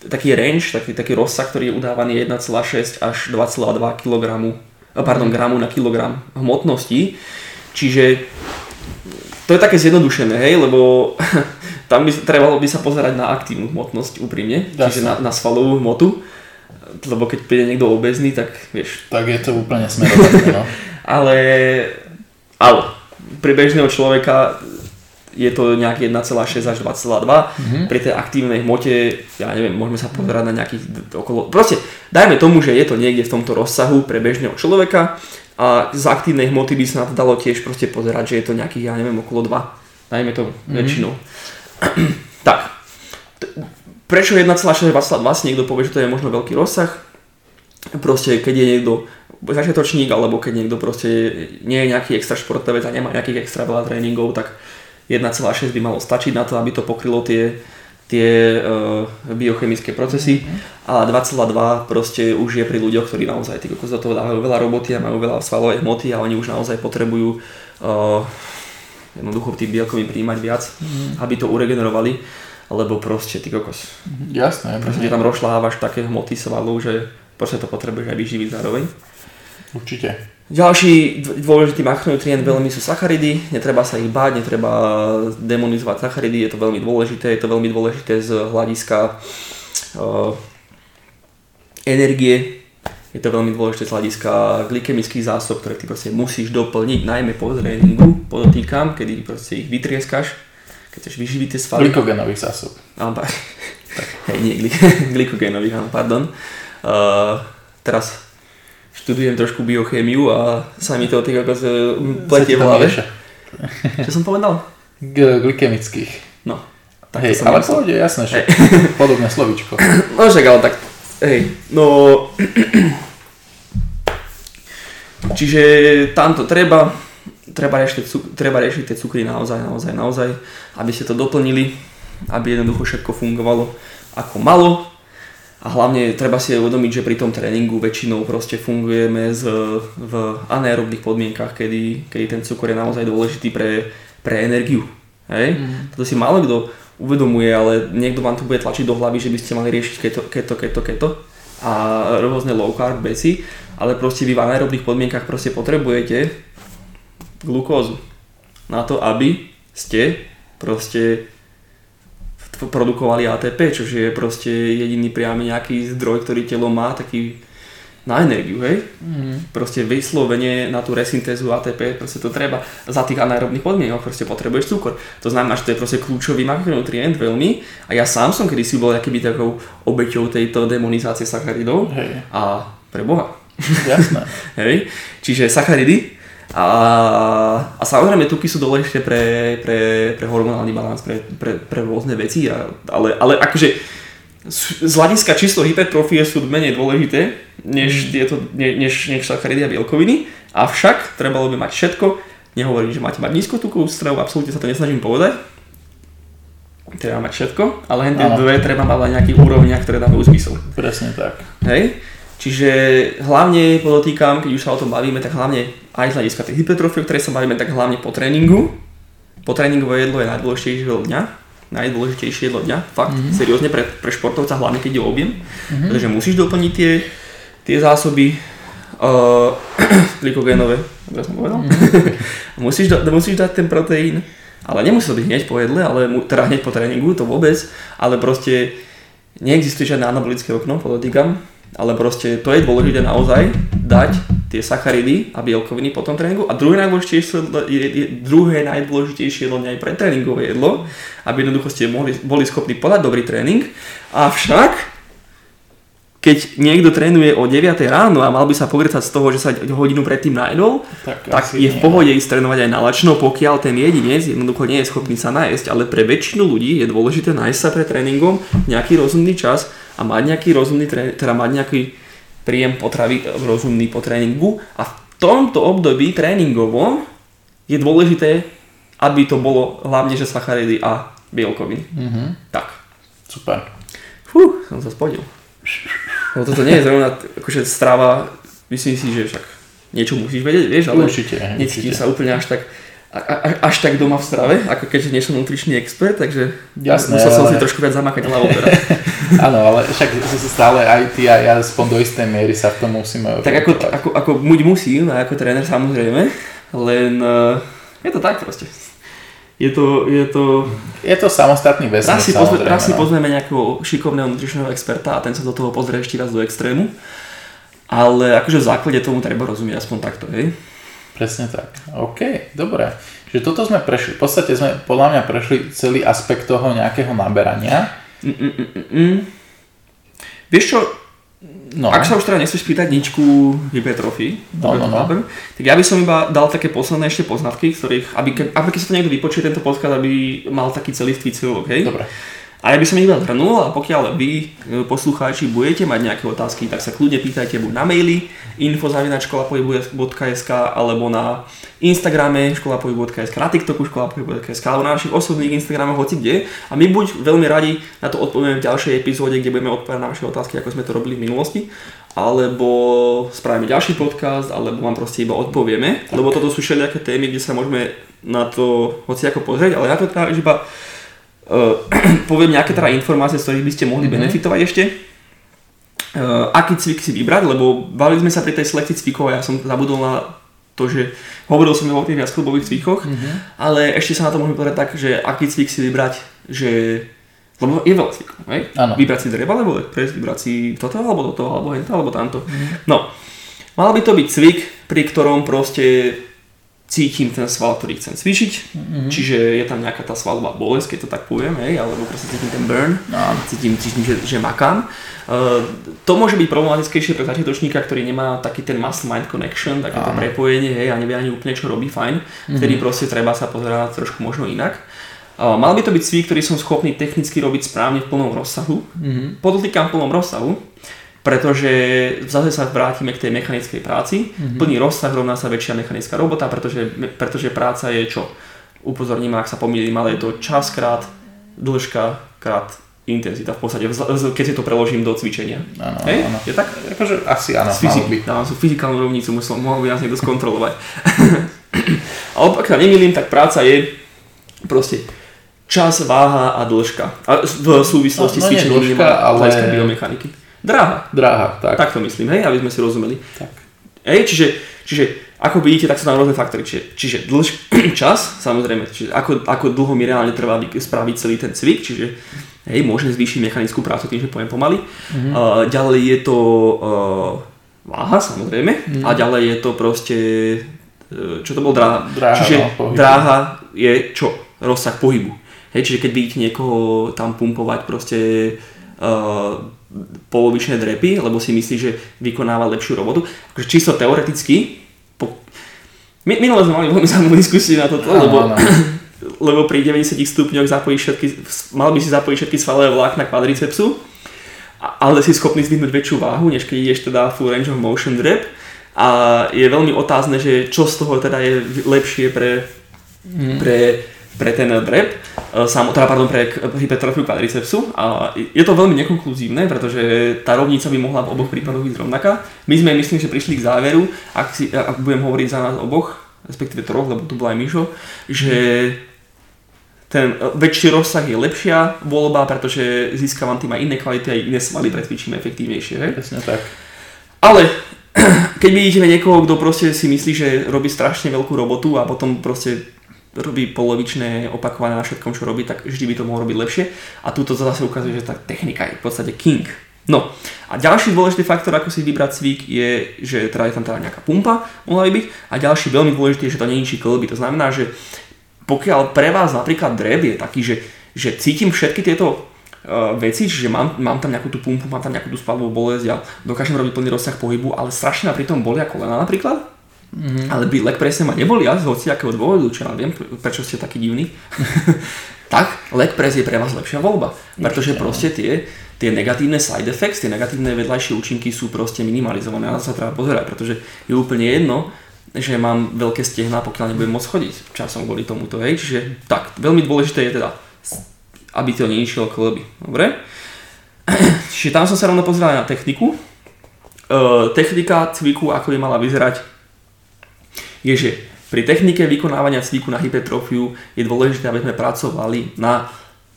taký range, taký, taký rozsah, ktorý je udávaný jeden celá šesť až dva celá dva kilogramu, pardon, gramu na kilogram hmotnosti. Čiže to je také zjednodušené, hej, lebo tam by, trebalo by sa pozerať na aktívnu hmotnosť úprimne, Jasne. Čiže na, na svalovú hmotu, lebo keď príde niekto obezný, tak vieš. Tak je to úplne smerodatné, no. ale, ale pri bežného človeka je to nejak jeden celá šesť až dva celá dva, mm-hmm. pri tej aktívnej hmote, ja neviem, môžeme sa pozerať na nejakých okolo, proste dajme tomu, že je to niekde v tomto rozsahu pre bežného človeka a z aktívnej hmoty by sa na to dalo tiež proste pozerať, že je to nejakých, ja neviem, okolo dva, dajme tomu, mm-hmm. väčšinou. Tak, prečo jeden celá šesť až dva celá dva si niekto povie, že to je možno veľký rozsah, proste keď je niekto začiatočník, alebo keď niekto proste nie je nejaký extra športovec a nemá nejakých extra veľa tréningov, tak jeden celá šesť by malo stačiť na to, aby to pokrylo tie, tie uh, biochemické procesy, a dva celá dva proste už je pri ľuďoch, ktorí naozaj tí kokos do toho dávajú veľa roboty a majú veľa svalovej hmoty a oni už naozaj potrebujú uh, jednoducho tých bielkovín prijímať viac, mm. aby to uregenerovali, lebo proste ty kokos. Jasné. Proste tam rošlávaš také hmoty svalov, že proste to potrebuješ aj vyživiť zároveň. Určite. Ďalší dôležitý makronutrient veľmi sú sacharidy, netreba sa ich báť, netreba demonizovať sacharidy, je to veľmi dôležité, je to veľmi dôležité z hľadiska uh, energie, je to veľmi dôležité z hľadiska glykemických zásob, ktoré ty proste musíš doplniť, najmä po tréningu, podotýkam, kedy proste ich vytrieskaš, keď chceš vyživiť tie svaly. Glykogénových zásob. Áno, hej, nie gly- glykogénových, áno, pardon. Uh, teraz študujem trošku biochémiu a sa mi to o tých pletie v hlave. Čo som povedal? G- glykemických. No. Tak hej, ale to je jasné, že podobné slovíčko. No však, ale tak, hej, no... Čiže tamto treba, treba riešiť, treba riešiť tie cukry naozaj, naozaj, naozaj, aby ste to doplnili, aby jednoducho všetko fungovalo ako malo. A hlavne treba si uvedomiť, že pri tom tréningu väčšinou proste fungujeme z, v anaerobných podmienkach, kedy, kedy ten cukor je naozaj dôležitý pre, pre energiu. Hej? Mm. Toto si málo kto uvedomuje, ale niekto vám tu bude tlačiť do hlavy, že by ste mali riešiť keto, keto, keto, keto a rôzne low carb veci, ale proste vy v anaerobných podmienkach proste potrebujete glukózu na to, aby ste proste produkovali á té pé, čo je proste jediný priamy nejaký zdroj, ktorý telo má taký na energiu, hej? Mm. Proste vyslovene na tú resyntézu á té pé, proste to treba za tých anaerobných podmienok, proste potrebuješ cukor. To znamená, že to je proste kľúčový makronutrient veľmi, a ja sám som kedysi bol akýby takou obeťou tejto demonizácie sacharidov, hej. A pre Boha. Jasné. Hej? Čiže sacharidy A, a samozrejme tuky sú dôležité pre, pre, pre hormonálny balans, pre, pre, pre rôzne veci, a, ale, ale akože z hľadiska čisto hypertrofie sú menej dôležité než, tieto, ne, než, než sacharidy a bielkoviny, avšak trebalo by mať všetko. Nehovorím, že máte mať nízko tukovú stravu, absolútne sa to nesnažím povedať, treba mať všetko, ale len tie dve treba mať na nejakých úrovniach, ktoré dávajú zmysel. Presne tak. Hej? Čiže hlavne podotýkam, keď už sa o tom bavíme, tak hlavne aj z hľadiska tej hypertrofie, ktoré sa bavíme, tak hlavne po tréningu. Po tréningové jedlo je najdôležitejšie jedlo dňa. Najdôležitejšie jedlo dňa, fakt, mm-hmm. seriózne pre, pre športovca, hlavne keď je objem. Mm-hmm. Pretože musíš doplniť tie, tie zásoby uh, glykogénové, ja som povedal. Mm-hmm. musíš, da, musíš dať ten proteín, ale nemusí to byť hneď po jedle, ale teda hneď po tréningu, to vôbec, ale proste neexistuje žiadne anabolické okno, podotýkam. Ale proste to je dôležité naozaj dať tie sacharidy a bielkoviny po tom tréningu, a druhé najdôležitejšie druhé najdôležitejšie jedlo nie je pre tréningové jedlo, aby jednoducho ste mohli, boli schopní podať dobrý tréning. Avšak keď niekto trénuje o deviatej ráno a mal by sa pogrcať z toho, že sa hodinu predtým najedol, tak, tak je v pohode ísť trénovať aj na lačno, pokiaľ ten jedinec jednoducho nie je schopný sa nájsť, ale pre väčšinu ľudí je dôležité nájsť sa pre tréningom nejaký rozumný čas a mať nejaký rozumný, teda mať nejaký príjem potravy rozumný po tréningu, a v tomto období tréningovom je dôležité, aby to bolo hlavne, že sacharidy a bielkoviny. Mm-hmm. Tak. Super. Fú, som sa spodil. No toto nie je zrovna akože strava, myslím si, že však niečo musíš vedieť, vieš, ale určite, necítim určite. Sa úplne až tak A, a, až tak doma v strave, ako keďže nie som nutričný expert, takže jasné, musel som ale... si trošku viac zamákať hlavou teraz. Áno, ale však stále aj ty a ja aspoň do istej miery sa v tom musíme orientovať. Tak ako, ako, ako buď musím, a ako tréner samozrejme, len je to tak proste. Je to, je to... Je to samostatný vesmír, samozrejme. Raz si pozrieme nejakého šikovného nutričného experta a ten sa do toho pozrie ešte raz do extrému. Ale akože v základe tomu treba rozumieť aspoň takto, hej? Presne tak. OK, dobre. Že toto sme prešli, v podstate sme podľa mňa prešli celý aspekt toho nejakého naberania. Mm, mm, mm. Vieš čo, no. Ak sa už teda nechceš pýtať ničku hypertrofii, no, no, no. Tak ja by som iba dal také posledné ešte poznatky, ktorých, aby, aby keď sa to niekto vypočuje tento podcast, aby mal taký celý cieľ, okej? Okay? Dobre. A ja by som ich iba zhrnul a pokiaľ vy, poslucháči, budete mať nejaké otázky, tak sa kľudne pýtajte buď na maili info zavináč škola pohybu bodka es ká alebo na Instagrame škola pohybu bodka es ká, na TikToku škola pohybu bodka es ká alebo na našich osobných Instagramoch, hoci kde. A my buď veľmi radi na to odpovieme v ďalšej epizóde, kde budeme odpovedať na vaše otázky, ako sme to robili v minulosti, alebo spravíme ďalší podcast, alebo vám proste iba odpovieme, lebo toto sú všelijaké témy, kde sa môžeme na to hoci ako pozrieť, ale ja to teda iba Uh, poviem nejaké teda informácie, z ktorých by ste mohli mm-hmm. benefitovať ešte. Uh, aký cvik si vybrať, lebo bavili sme sa pri tej selekcii cvikov a ja som zabudol na to, že hovoril som o tých viac klubových cvikoch, mm-hmm. ale ešte sa na to môžeme povedať tak, že aký cvik si vybrať, že... lebo je veľa cvikov, hej? Áno. Vybrať si dreba, alebo pres, vybrať si toto, alebo toto, alebo hento, alebo tamto. Mm-hmm. No, mal by to byť cvik, pri ktorom proste cítim ten sval, ktorý chcem cvičiť, mm-hmm. čiže je tam nejaká tá svalová bolesť, keď to tak poviem, hej, alebo proste cítim ten burn, no. cítim, cítim, že, že makám. Uh, to môže byť problematickejšie pre začiatočníka, ktorý nemá taký ten muscle-mind connection, takéto prepojenie, hej, a nevie ani úplne, čo robí, fajn, mm-hmm. vtedy proste treba sa pozerať trošku možno inak. Uh, mal by to byť cvik, ktorý som schopný technicky robiť správne v plnom rozsahu, mm-hmm. podotýkam v plnom rozsahu, pretože zase sa vrátime k tej mechanickej práci. Mm-hmm. Plný rozsah rovná sa väčšia mechanická robota, pretože, pretože práca je čo? Upozorním, ak sa pomýlim, ale je to čas krát, dĺžka krát intenzita. V podstate, keď si to preložím do cvičenia. Áno, hey? Áno. Je tak? Akože asi áno. Dávam sú fyzikálnu rovnicu, musel, mohol by nás niekto skontrolovať. A opak sa nemýlim, tak práca je proste čas, váha a dĺžka. A v súvislosti no, no s cvičením a hľadiska biomechaniky. Dráha. Dráha, tak. Tak to myslím, hej, aby sme si rozumeli. Tak. Hej, čiže, čiže ako vidíte, tak sú tam rôzne faktory. Čiže, čiže dlhší čas, samozrejme, čiže ako, ako dlho mi reálne trvá spraviť celý ten cvik, čiže hej, môžem zvýšiť mechanickú prácu tým, že poviem pomaly. Mm-hmm. Uh, ďalej je to uh, váha, samozrejme, mm-hmm. a ďalej je to proste, uh, čo to bol dráha? Dráha, čiže no, dráha je čo? Rozsah pohybu. Hej, čiže keď vidíte niekoho tam pumpovať proste uh, polovičné drepy, lebo si myslí, že vykonáva lepšiu robotu. Takže čisto teoreticky, po... my minulé sme mali veľmi zaujímavú diskusiu na toto, ano, lebo, ano. lebo pri deväťdesiat stupňoch zapojí všetky, mal by si zapojiť všetky svalové vlákna kvadricepsu, ale si schopný zdvihnúť väčšiu váhu, než keď ideš teda full range of motion drep a je veľmi otázne, že čo z toho teda je lepšie pre, mm. pre pre ten drep, sam, teda pardon, pre hypertrofiu kvadricepsu a je to veľmi nekonkluzívne, pretože tá rovnica by mohla v oboch prípadoch byť rovnaká. My sme myslím, že prišli k záveru, ak, si, ak budem hovoriť za nás oboch, respektíve troch, lebo tu bol aj Mišo, že ten väčší rozsah je lepšia voľba, pretože získavam tým aj iné kvality a iné svaly precvičíme efektívnejšie. He? Presne tak. Ale keď vidíte niekoho, kto proste si myslí, že robí strašne veľkú robotu a potom proste robí polovičné opakovanie na všetkom, čo robí, tak vždy by to mohlo robiť lepšie. A túto zase ukazuje, že tá technika je v podstate king. No a ďalší dôležitý faktor, ako si vybrať cvik, je, že teda je tam teda nejaká pumpa, mohla by byť. A ďalší veľmi dôležitý je, že to neničí kĺby. To znamená, že pokiaľ pre vás napríklad drep je taký, že, že cítim všetky tieto uh, veci, že mám, mám tam nejakú tú pumpu, mám tam nejakú tú spalovú bolesť a ja dokážem robiť plný rozsah pohybu, ale strašne ma pri tom bolia kolena napríklad. Mm-hmm. Ale by leg press ma nebolia z hociakého dôvodu, čo ja viem, prečo ste taký divný. Tak leg press je pre vás lepšia voľba, pretože proste tie, tie negatívne side effects, tie negatívne vedľajšie účinky sú proste minimalizované a na to sa treba pozerať, pretože je úplne jedno, že mám veľké stehná, pokiaľ nebudem môcť chodiť časom kvôli tomuto, hej, čiže tak, veľmi dôležité je teda, aby to neničilo kĺby, dobre? Čiže tam som sa rovno pozeral na techniku, uh, technika cviku, ako by mala vyzerať, je, že pri technike vykonávania cviku na hypertrofiu je dôležité, aby sme pracovali na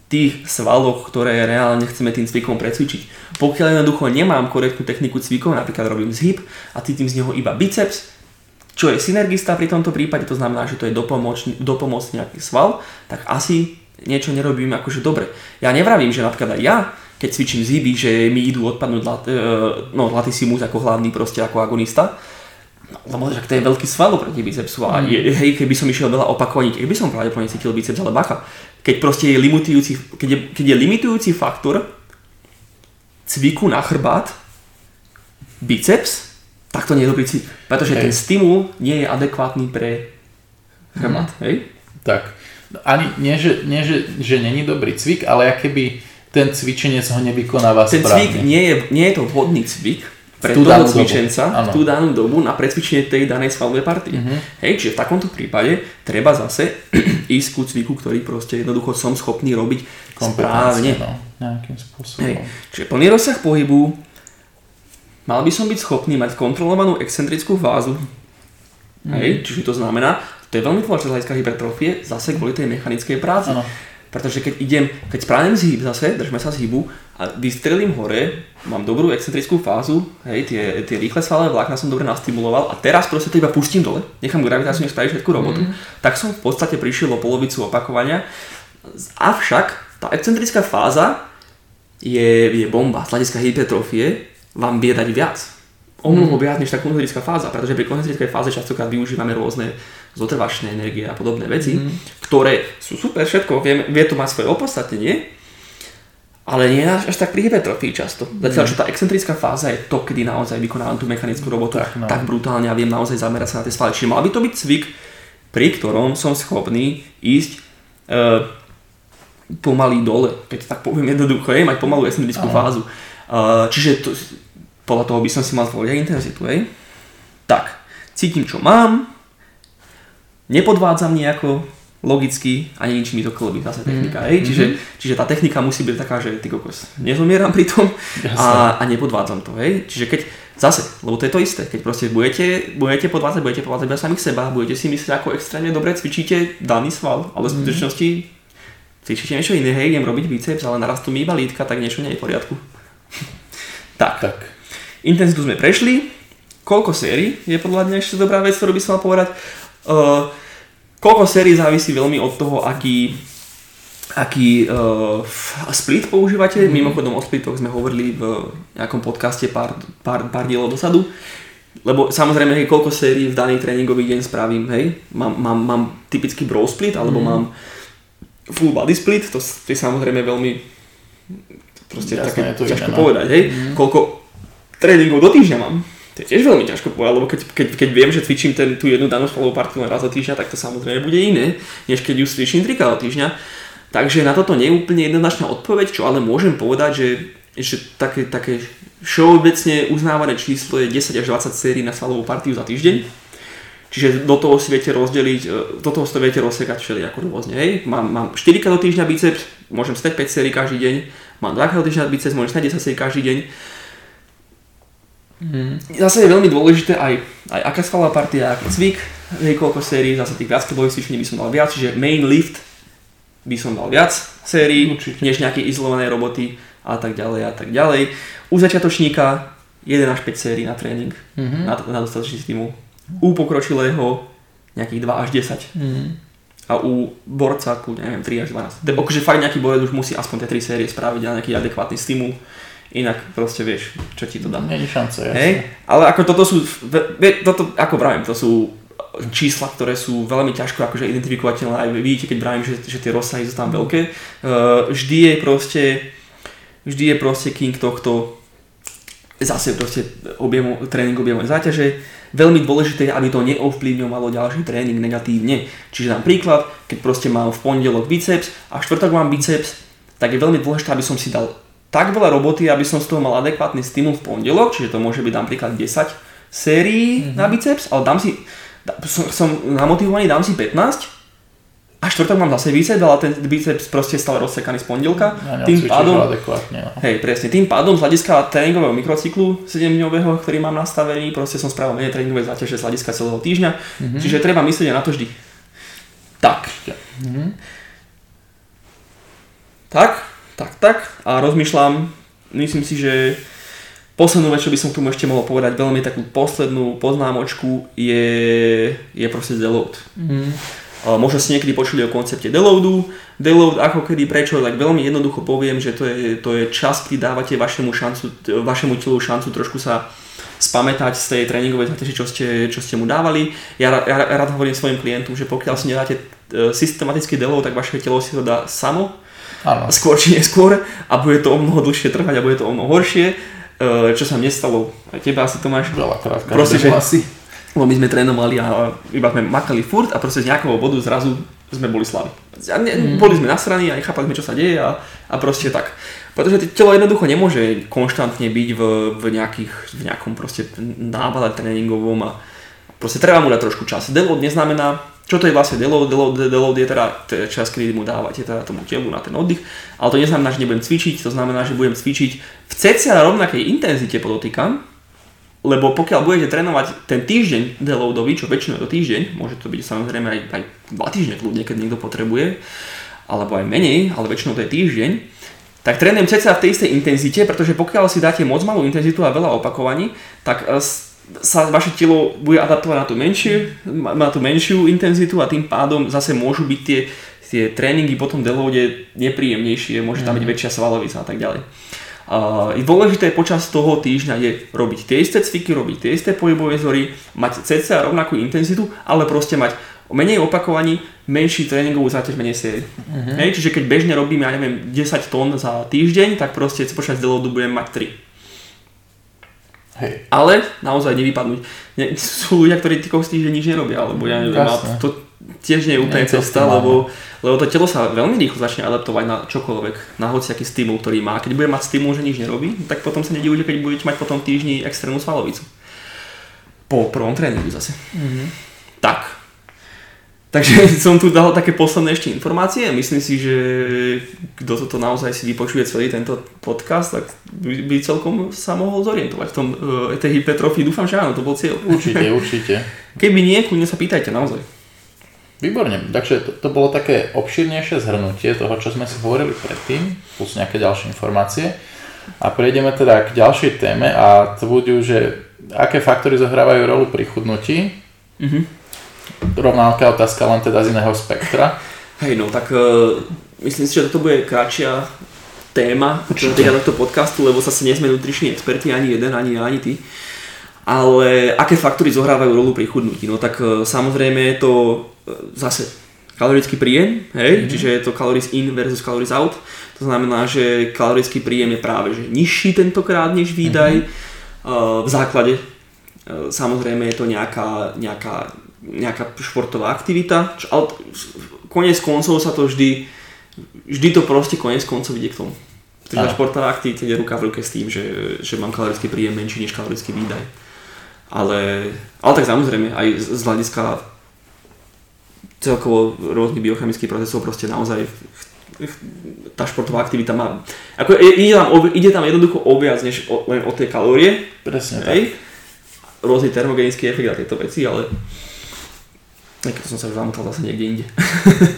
tých svaloch, ktoré reálne chceme tým cvikom precvičiť. Pokiaľ jednoducho nemám korektnú techniku cvikov, napríklad robím zhyb a cítim z neho iba biceps, čo je synergista pri tomto prípade, to znamená, že to je dopomocný, dopomocný nejaký sval, tak asi niečo nerobím akože dobre. Ja nevravím, že napríklad aj ja, keď cvičím zhyby, že mi idú odpadnúť lat, no, latissimus ako hlavný proste ako agonista, no, lebo to je veľký sval proti bicepsu a je, hej, keby som išiel veľa opakovaní, keby som pravdepodobne cítil biceps, ale bacha, keď proste je limitujúci, keď je, keď je limitujúci faktor cviku na chrbát biceps, tak to nie je dobrý cvik, pretože hej. ten stimul nie je adekvátny pre chrbát, mm. hej? Tak, ani nie, že, nie že, že není dobrý cvik, ale akéby ten cvičenie ho nevykonáva ten správne. Ten cvik nie je, nie je to vhodný cvik pre toho cvičenca v tú danú dobu na precvičenie tej danej svalovej partie. Uh-huh. Hej, čiže v takomto prípade treba zase ísť ku cviku, ktorý proste jednoducho som schopný robiť správne. No, nejakým spôsobom. Hej, čiže plný rozsah pohybu, mal by som byť schopný mať kontrolovanú excentrickú fázu. Uh-huh. Hej, čiže to znamená, to je veľmi dôležité z hľadiska hypertrofie, zase kvôli tej mechanickej práci. Ano. Pretože keď idem, keď správnem zhyb zase, držme sa zhybu a vystrelím hore, mám dobrú excentrickú fázu, hej, tie, tie rýchle svalové vlákna som dobre nastimuloval a teraz proste to iba pustím dole, nechám gravitáciu, nech spraví všetku robotu, mm. tak som v podstate prišiel o polovicu opakovania. Avšak tá excentrická fáza je, je bomba, z hľadiska hypertrofie vám vie dať viac. O mnoho viac než tá koncentrická fáza, pretože pri koncentrickej fáze častokrát využívame rôzne zotrvačné energie a podobné veci, mm. ktoré sú super, všetko, vie, vie to mať svoje opodstatnenie, ale nie až, až tak pri hypertrofii často. Zatiaľ, mm. čo tá excentrická fáza je to, kedy naozaj vykonávam tú mechanickú robotu tak, no. tak brutálne a viem naozaj zamerať sa na tie svaly. Čiže mal by to byť cvik, pri ktorom som schopný ísť e, pomaly dole, keď tak poviem jednoducho, je, mať pomalú excentrickú fázu. E, čiže to... Podľa toho by som si mal zvoliť aj intenzitu, hej? Tak, cítim, čo mám, nepodvádzam nejako logicky a nič mi to klobí, zase technika, mm. hej? Čiže, mm-hmm. čiže tá technika musí byť taká, že ty kokos, nezomieram pri tom a, a nepodvádzam to, hej? Čiže keď, zase, lebo to je to isté, keď proste budete, budete podvádzať, budete podvádzať bez samých seba, budete si myslieť, ako extrémne dobre cvičíte daný sval, ale v skutočnosti cvičíte niečo iné, hej, idem robiť biceps, ale naraz tu mi iba lítka, tak niečo nie je v poriadku. tak. tak. Intenzitu sme prešli, koľko sérií je podľa mňa ešte dobrá vec, ktorú by som mal povedať. Uh, koľko sérií závisí veľmi od toho, aký, aký uh, split používate. Mm. Mimochodom o splitoch sme hovorili v nejakom podcaste pár, pár, pár dielov dosadu. Lebo samozrejme, hej, koľko sérií v daný tréningový deň spravím, hej. Mám, mám, mám typický bro split, alebo mm. mám full body split, to je samozrejme veľmi proste jasné, také to ťažko iné, povedať, hej. Mm. Koľko tréningov do týždňa mám. To je tiež veľmi ťažko povedať, lebo keď, keď, keď viem, že cvičím ten, tú jednu danú spalovú partiu len raz do týždňa, tak to samozrejme bude iné, než keď ju cvičím trikrát do týždňa. Takže na toto nie je úplne jednoznačná odpoveď, čo ale môžem povedať, že, že také, také všeobecne uznávané číslo je desať až dvadsať sérií na spalovú partiu za týždeň. Čiže do toho si viete rozdeliť, do toho si viete rozsekať všelijako rôzne, hej. Mám, mám štyrikrát do týždňa biceps, môžem stať päť sérií každý deň, mám dvakrát do týždňa biceps, môžem stať desať sérií každý deň. Hmm. Zase je veľmi dôležité aj, aj aká svalová partia, aký cvik, koľko sérií, zase tých viackelových cvičení by som dal viac, čiže main lift by som dal viac sérií, určite, než nejaké izolované roboty a tak ďalej a tak ďalej. U začiatočníka jeden až päť sérií na tréning, mm-hmm. na, na dostatočný stimul. U pokročilého nejakých dva až desať mm-hmm. a u borca neviem, tri až dvanásť. Mm-hmm. Akože fakt nejaký borec už musí aspoň tie tri série spraviť a nejaký adekvátny stimul. Inak proste vieš, čo ti to dá. Nie je šanca, jasne. Ale ako toto sú, toto, ako vravím, to sú čísla, ktoré sú veľmi ťažko akože identifikovateľné. Aj vidíte, keď vravím, že, že tie rozsahy sú tam veľké. Vždy je proste, vždy je proste king tohto zase proste objemu, tréning objemovej záťaže. Veľmi dôležité je, aby to neovplyvňovalo ďalší tréning negatívne. Čiže dám príklad, keď proste mám v pondelok biceps a v štvrtok mám biceps, tak je veľmi dôležité, aby som si dal tak veľa roboty, aby som z toho mal adekvátny stimul v pondelok, čiže to môže byť napríklad desať sérií mm-hmm. na biceps, ale dám si, som, som namotivovaný, dám si pätnásť a štvrtok mám zase biceps, ale ten biceps proste stále rozsekaný z pondelka. Ja tým pádom, hej, presne, tým pádom z hľadiska tréningového mikrocyklu sedemdňového, ktorý mám nastavený, proste som spravil menej tréningovej záťaže z hľadiska celého týždňa, mm-hmm. čiže treba myslieť na to vždy. Tak. Mm-hmm. Tak, tak a rozmýšľam, myslím si, že poslednú vec, čo by som k tomu ešte mohol povedať, veľmi takú poslednú poznámočku je, je proste deload. Mm. Možno si niekedy počuli o koncepte deloadu. Deload ako kedy, prečo, tak veľmi jednoducho poviem, že to je, to je čas, kedy dávate vašemu, šancu, vašemu telu šancu trošku sa spamätať z tej tréningovej záťaže, čo ste, čo ste mu dávali. Ja, ja rád hovorím svojim klientom, že pokiaľ si nedáte systematický deload, tak vaše telo si ho dá samo, ano. Skôr či neskôr, a bude to o mnoho dlhšie trvať a bude to o mnoho horšie. Čo sa mne stalo, aj tebe asi, Tomáš, veľakrát, proste, že lebo my sme trénovali a iba sme makali furt a proste z nejakého bodu zrazu sme boli slabí. Ne, mm. Boli sme nasraní a nechápali sme, čo sa deje a, a proste tak. Pretože telo jednoducho nemôže konštantne byť v, v, nejakých, v nejakom proste návale tréningovom a proste treba mu dať trošku čas. Deload neznamená, čo to je vlastne deload, deload, deload je teda čas, kedy mu dávate teda tomu telu na ten oddych, ale to neznamená, že nebudem cvičiť, to znamená, že budem cvičiť v cca rovnakej intenzite, podotýkam. Lebo pokiaľ budete trénovať ten týždeň deloadový, čo väčšinou je to týždeň, môže to byť samozrejme aj, aj dva týždne kľudne, keď niekto potrebuje, alebo aj menej, ale väčšinou to je týždeň, tak trénujem cca v tej istej intenzite, pretože pokiaľ si dáte moc malú intenzitu a veľa opakovaní, tak sa vaše telo bude adaptovať na tú menšiu, na tú menšiu intenzitu a tým pádom zase môžu byť tie, tie tréningy po tom deloade nepríjemnejšie, môže tam byť väčšia svalovica a tak ďalej. Uh, dôležité počas toho týždňa je robiť tie isté cviky, robiť tie isté pohybové vzory, mať cca rovnakú intenzitu, ale proste mať menej opakovaní, menší tréningovú záťaž, menej série. Uh-huh. Hej, čiže keď bežne robím, ja neviem, desať tón za týždeň, tak proste počas deloadu budem mať tri. Hej. Ale naozaj nevypadnúť. Ne, sú ľudia, ktorí týko z týždeň nič nerobia, alebo ja neviem, to tiež nie je úplne cesta, lebo, lebo to telo sa veľmi rýchlo začne adaptovať na čokoľvek, na hociaký stimul, ktorý má. Keď bude mať stimul, že nič nerobí, tak potom sa nedivujte, keď budete mať potom týždni extrémnu svalovicu. Po prvom tréningu zase. Mm-hmm. Tak. Takže som tu dal také posledné ešte informácie. Myslím si, že kto toto naozaj si vypočuje celý tento podcast, tak by celkom sa mohol zorientovať v tom e, tej hypertrofii. Dúfam, že áno, to bol cieľ. Určite, určite. Keby nie, kľudne sa pýtajte naozaj. Výborne, takže to, to bolo také obširnejšie zhrnutie toho, čo sme si hovorili predtým, plus nejaké ďalšie informácie. A prejdeme teda k ďalšej téme a to budú, že aké faktory zohrávajú rolu pri chudnutí. Mm-hmm. Rovnaká otázka, len teda z iného spektra. Hej, no tak uh, myslím si, že toto bude kratšia téma čo týka tohto podcastu, lebo sa si nesme nutriční experti, ani jeden, ani ja, ani ty. Ale aké faktory zohrávajú rolu pri chudnutí? No tak uh, samozrejme je to zase kalorický príjem, hej? Mm-hmm. Čiže je to calories in versus calories out. To znamená, že kalorický príjem je práve že nižší tentokrát než výdaj. Mm-hmm. V základe samozrejme je to nejaká, nejaká, nejaká športová aktivita, ale koniec koncov sa to vždy, vždy to proste koniec koncov ide k tomu. Teda športová aktivita je ruka v ruke s tým, že, že mám kalorický príjem menší než kalorický výdaj. Ale, ale tak samozrejme aj z hľadiska celkovo rôznych biochemických procesov proste naozaj tá športová aktivita má, ako ide tam, ide tam jednoducho o viac než o, len o tie kalórie. Presne tak. Rôzny termogenický efekt a tieto veci, ale keď som sa už zamotal zase niekde inde.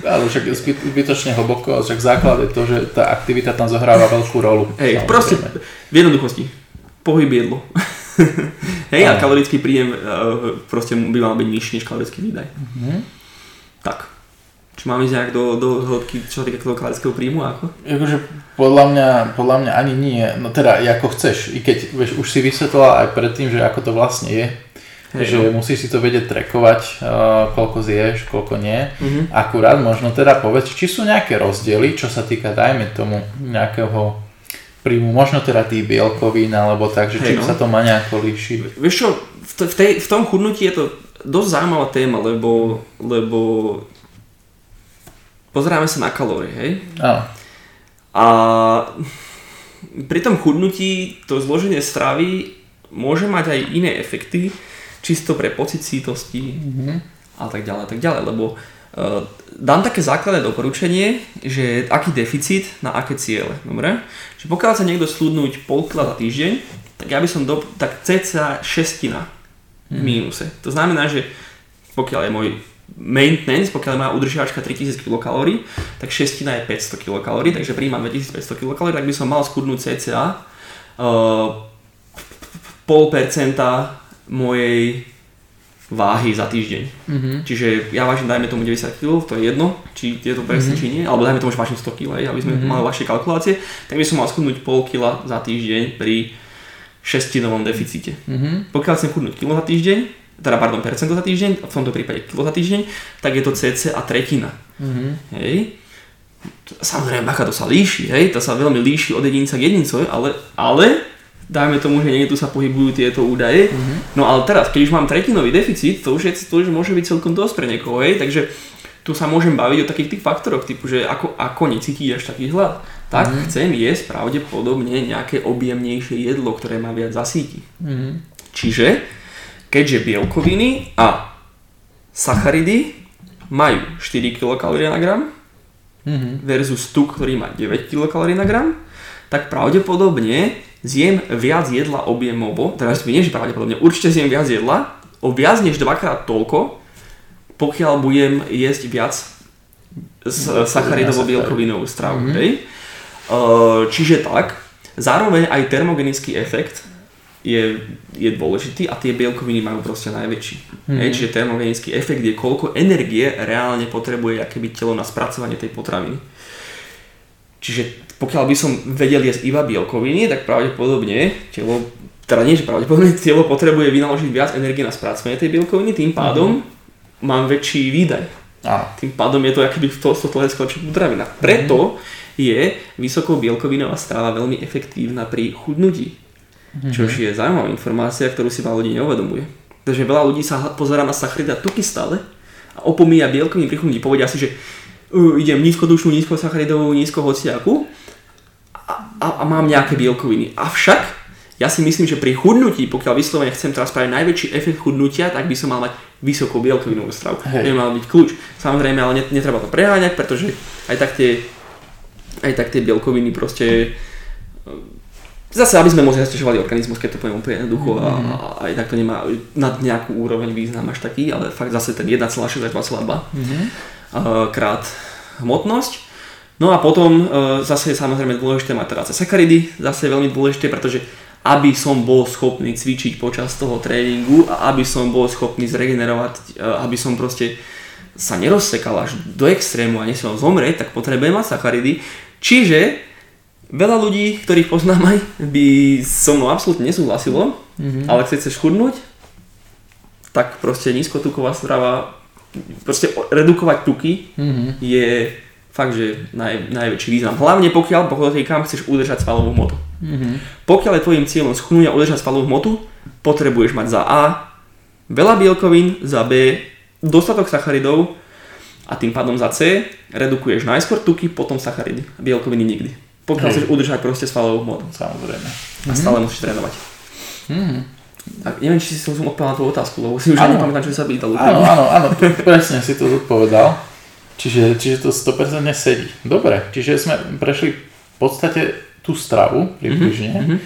Ale však zbytočne hlboko, však základ je to, že tá aktivita tam zohráva veľkú rolu. Hej, proste v jednoduchosti, pohyb, jedlo. Hej, a kalorický príjem proste by mal byť nižší než kalorický výdaj. Mhm. Tak. Či mám ísť nejak do, do hĺbky, čo sa týka toho kalorického príjmu, ako? Jakože podľa mňa, podľa mňa ani nie, no teda ako chceš, i keď vieš, už si vysvetlila aj predtým, že ako to vlastne je, hey, že no. Musíš si to vedieť trackovať, uh, koľko zješ, koľko nie, mm-hmm. Akurát možno teda povedz, či sú nejaké rozdiely, čo sa týka, dajme tomu, nejakého príjmu, možno teda tých bielkovín, alebo tak, že hey, či no. Sa to má nejako líšiť. Vieš čo, v, tej, v tom chudnutí je to dosť zaujímavá téma, lebo, lebo pozeráme sa na kalórie, hej? Áno. A pri tom chudnutí to zloženie stravy môže mať aj iné efekty, čisto pre pocit sítosti, mm-hmm. a tak ďalej, tak ďalej, lebo uh, dám také základné doporučenie, že aký deficit na aké ciele, dobre? Čiže pokiaľ sa niekto sludnúť polkila za týždeň, tak ja by som do, tak cca šestina v mínuse. To znamená, že pokiaľ je môj maintenance, pokiaľ má udržiavačka tritisíc kilokalórií, tak šestina je päťsto kilokalórií, takže príjmam dvetisícpäťsto kilokalórií, tak by som mal schudnúť cca pol uh, percenta mojej váhy za týždeň. Mm-hmm. Čiže ja vážim, dajme tomu deväťdesiat kilogramov, to je jedno, či je to presne, mm-hmm. či nie, alebo dajme tomu, že vážim sto kilogramov, aby sme mm-hmm. mali ľahšie kalkulácie, tak by som mal schudnúť pol kila za týždeň pri šestinovom deficite. Mm-hmm. Pokiaľ chcem chudnúť kilo za týždeň, teda pardon, percento za týždeň, v tomto prípade kilo za týždeň, tak je to cca tretina. Mm-hmm. Hej. Samozrejme, bacha, to sa líši, hej, to sa veľmi líši od jedinca k jedincovi, ale, ale dajme tomu, že nie tu sa pohybujú tieto údaje. Mm-hmm. No ale teraz, keď už mám tretinový deficit, to už, je, to už môže byť celkom dosť pre niekoho, hej, takže tu sa môžem baviť o takých tých faktoroch, typu, že ako, ako necítiš až taký hlad, tak mm-hmm. chcem jesť pravdepodobne nejaké objemnejšie jedlo, ktoré ma viac zasíti. Mm-hmm. Čiže keďže bielkoviny a sacharidy majú štyri kilokalórie na gram mm-hmm. versus tuk, ktorý má deväť kilokalórií na gram, tak pravdepodobne zjem viac jedla objemovo, teda nie, že pravdepodobne, určite zjem viac jedla o viac než dvakrát toľko, pokiaľ budem jesť viac z sacharidovo-bielkovinovú stravu. Mm-hmm. Okay? Čiže tak, zároveň aj termogenický efekt Je, je dôležitý a tie bielkoviny majú proste najväčší. Mm-hmm. Čiže termogenický efekt je, koľko energie reálne potrebuje akéby telo na spracovanie tej potraviny. Čiže pokiaľ by som vedel jesť iba bielkoviny, tak pravdepodobne telo, teda nie, že pravdepodobne telo potrebuje vynaložiť viac energie na spracovanie tej bielkoviny, tým pádom mm-hmm. mám väčší výdaj. Ah. Tým pádom je to akéby v to, toto len skladčí potravina. Preto mm-hmm. je vysoko bielkovinová strava veľmi efektívna pri chudnutí. Mm-hmm. Čo je zaujímavá informácia, ktorú si veľa ľudí neuvedomuje. Takže veľa ľudí sa pozerá na sacharidy a tuky stále a opomíja bielkoviny pri chudnutí. Povedia si, že uh, idem nízkodušnú, nízkosacharidovú, nízkohociakú a, a, a mám nejaké bielkoviny. Avšak ja si myslím, že pri chudnutí, pokiaľ vyslovene chcem teraz spraviť najväčší efekt chudnutia, tak by som mal mať vysokú bielkovinovú stravu. To by mal byť kľúč. Samozrejme, ale netreba to preháňať, pretože aj tak tie, aj tak tie bielkoviny proste... Zase, aby sme moc zaťažovali organizmus, keď to poviem úplne jednoducho a, a aj tak to nemá nad nejakú úroveň význam až taký, ale fakt zase ten jeden celá šesť až dva celá dva mm-hmm. krát hmotnosť. No a potom zase je samozrejme dôležité mať teda sacharidy, zase je veľmi dôležité, pretože aby som bol schopný cvičiť počas toho tréningu a aby som bol schopný zregenerovať, aby som proste sa nerozsekal až do extrému a nechcel zomrieť, tak potrebujem mať sacharidy. Čiže veľa ľudí, ktorých poznám aj, by so mnou absolútne nesúhlasilo, mm-hmm. ale keď chceš chudnúť, tak proste nízkotuková strava, proste redukovať tuky mm-hmm. je fakt, že naj, najväčší význam. Hlavne pokiaľ, pokiaľ týkam, chceš udržať svalovú hmotu. Mm-hmm. Pokiaľ je tvojim cieľom schudnúť a udržať svalovú hmotu, potrebuješ mať za A veľa bielkovín, za B dostatok sacharidov a tým pádom za C redukuješ najskôr tuky, potom sacharidy, bielkoviny nikdy. Pokiaľ chceš udržať proste svalovú hmotu. Samozrejme. A stále mm. musíš trénovať. Mm. A neviem, či si som odpovedal na tú otázku, lebo si už ani nepamätám, čo sa pýtal. Áno, áno, áno, presne si to zodpovedal. Čiže, čiže to sto percent nesedí. Dobre, čiže sme prešli v podstate tú stravu približne. Mm-hmm.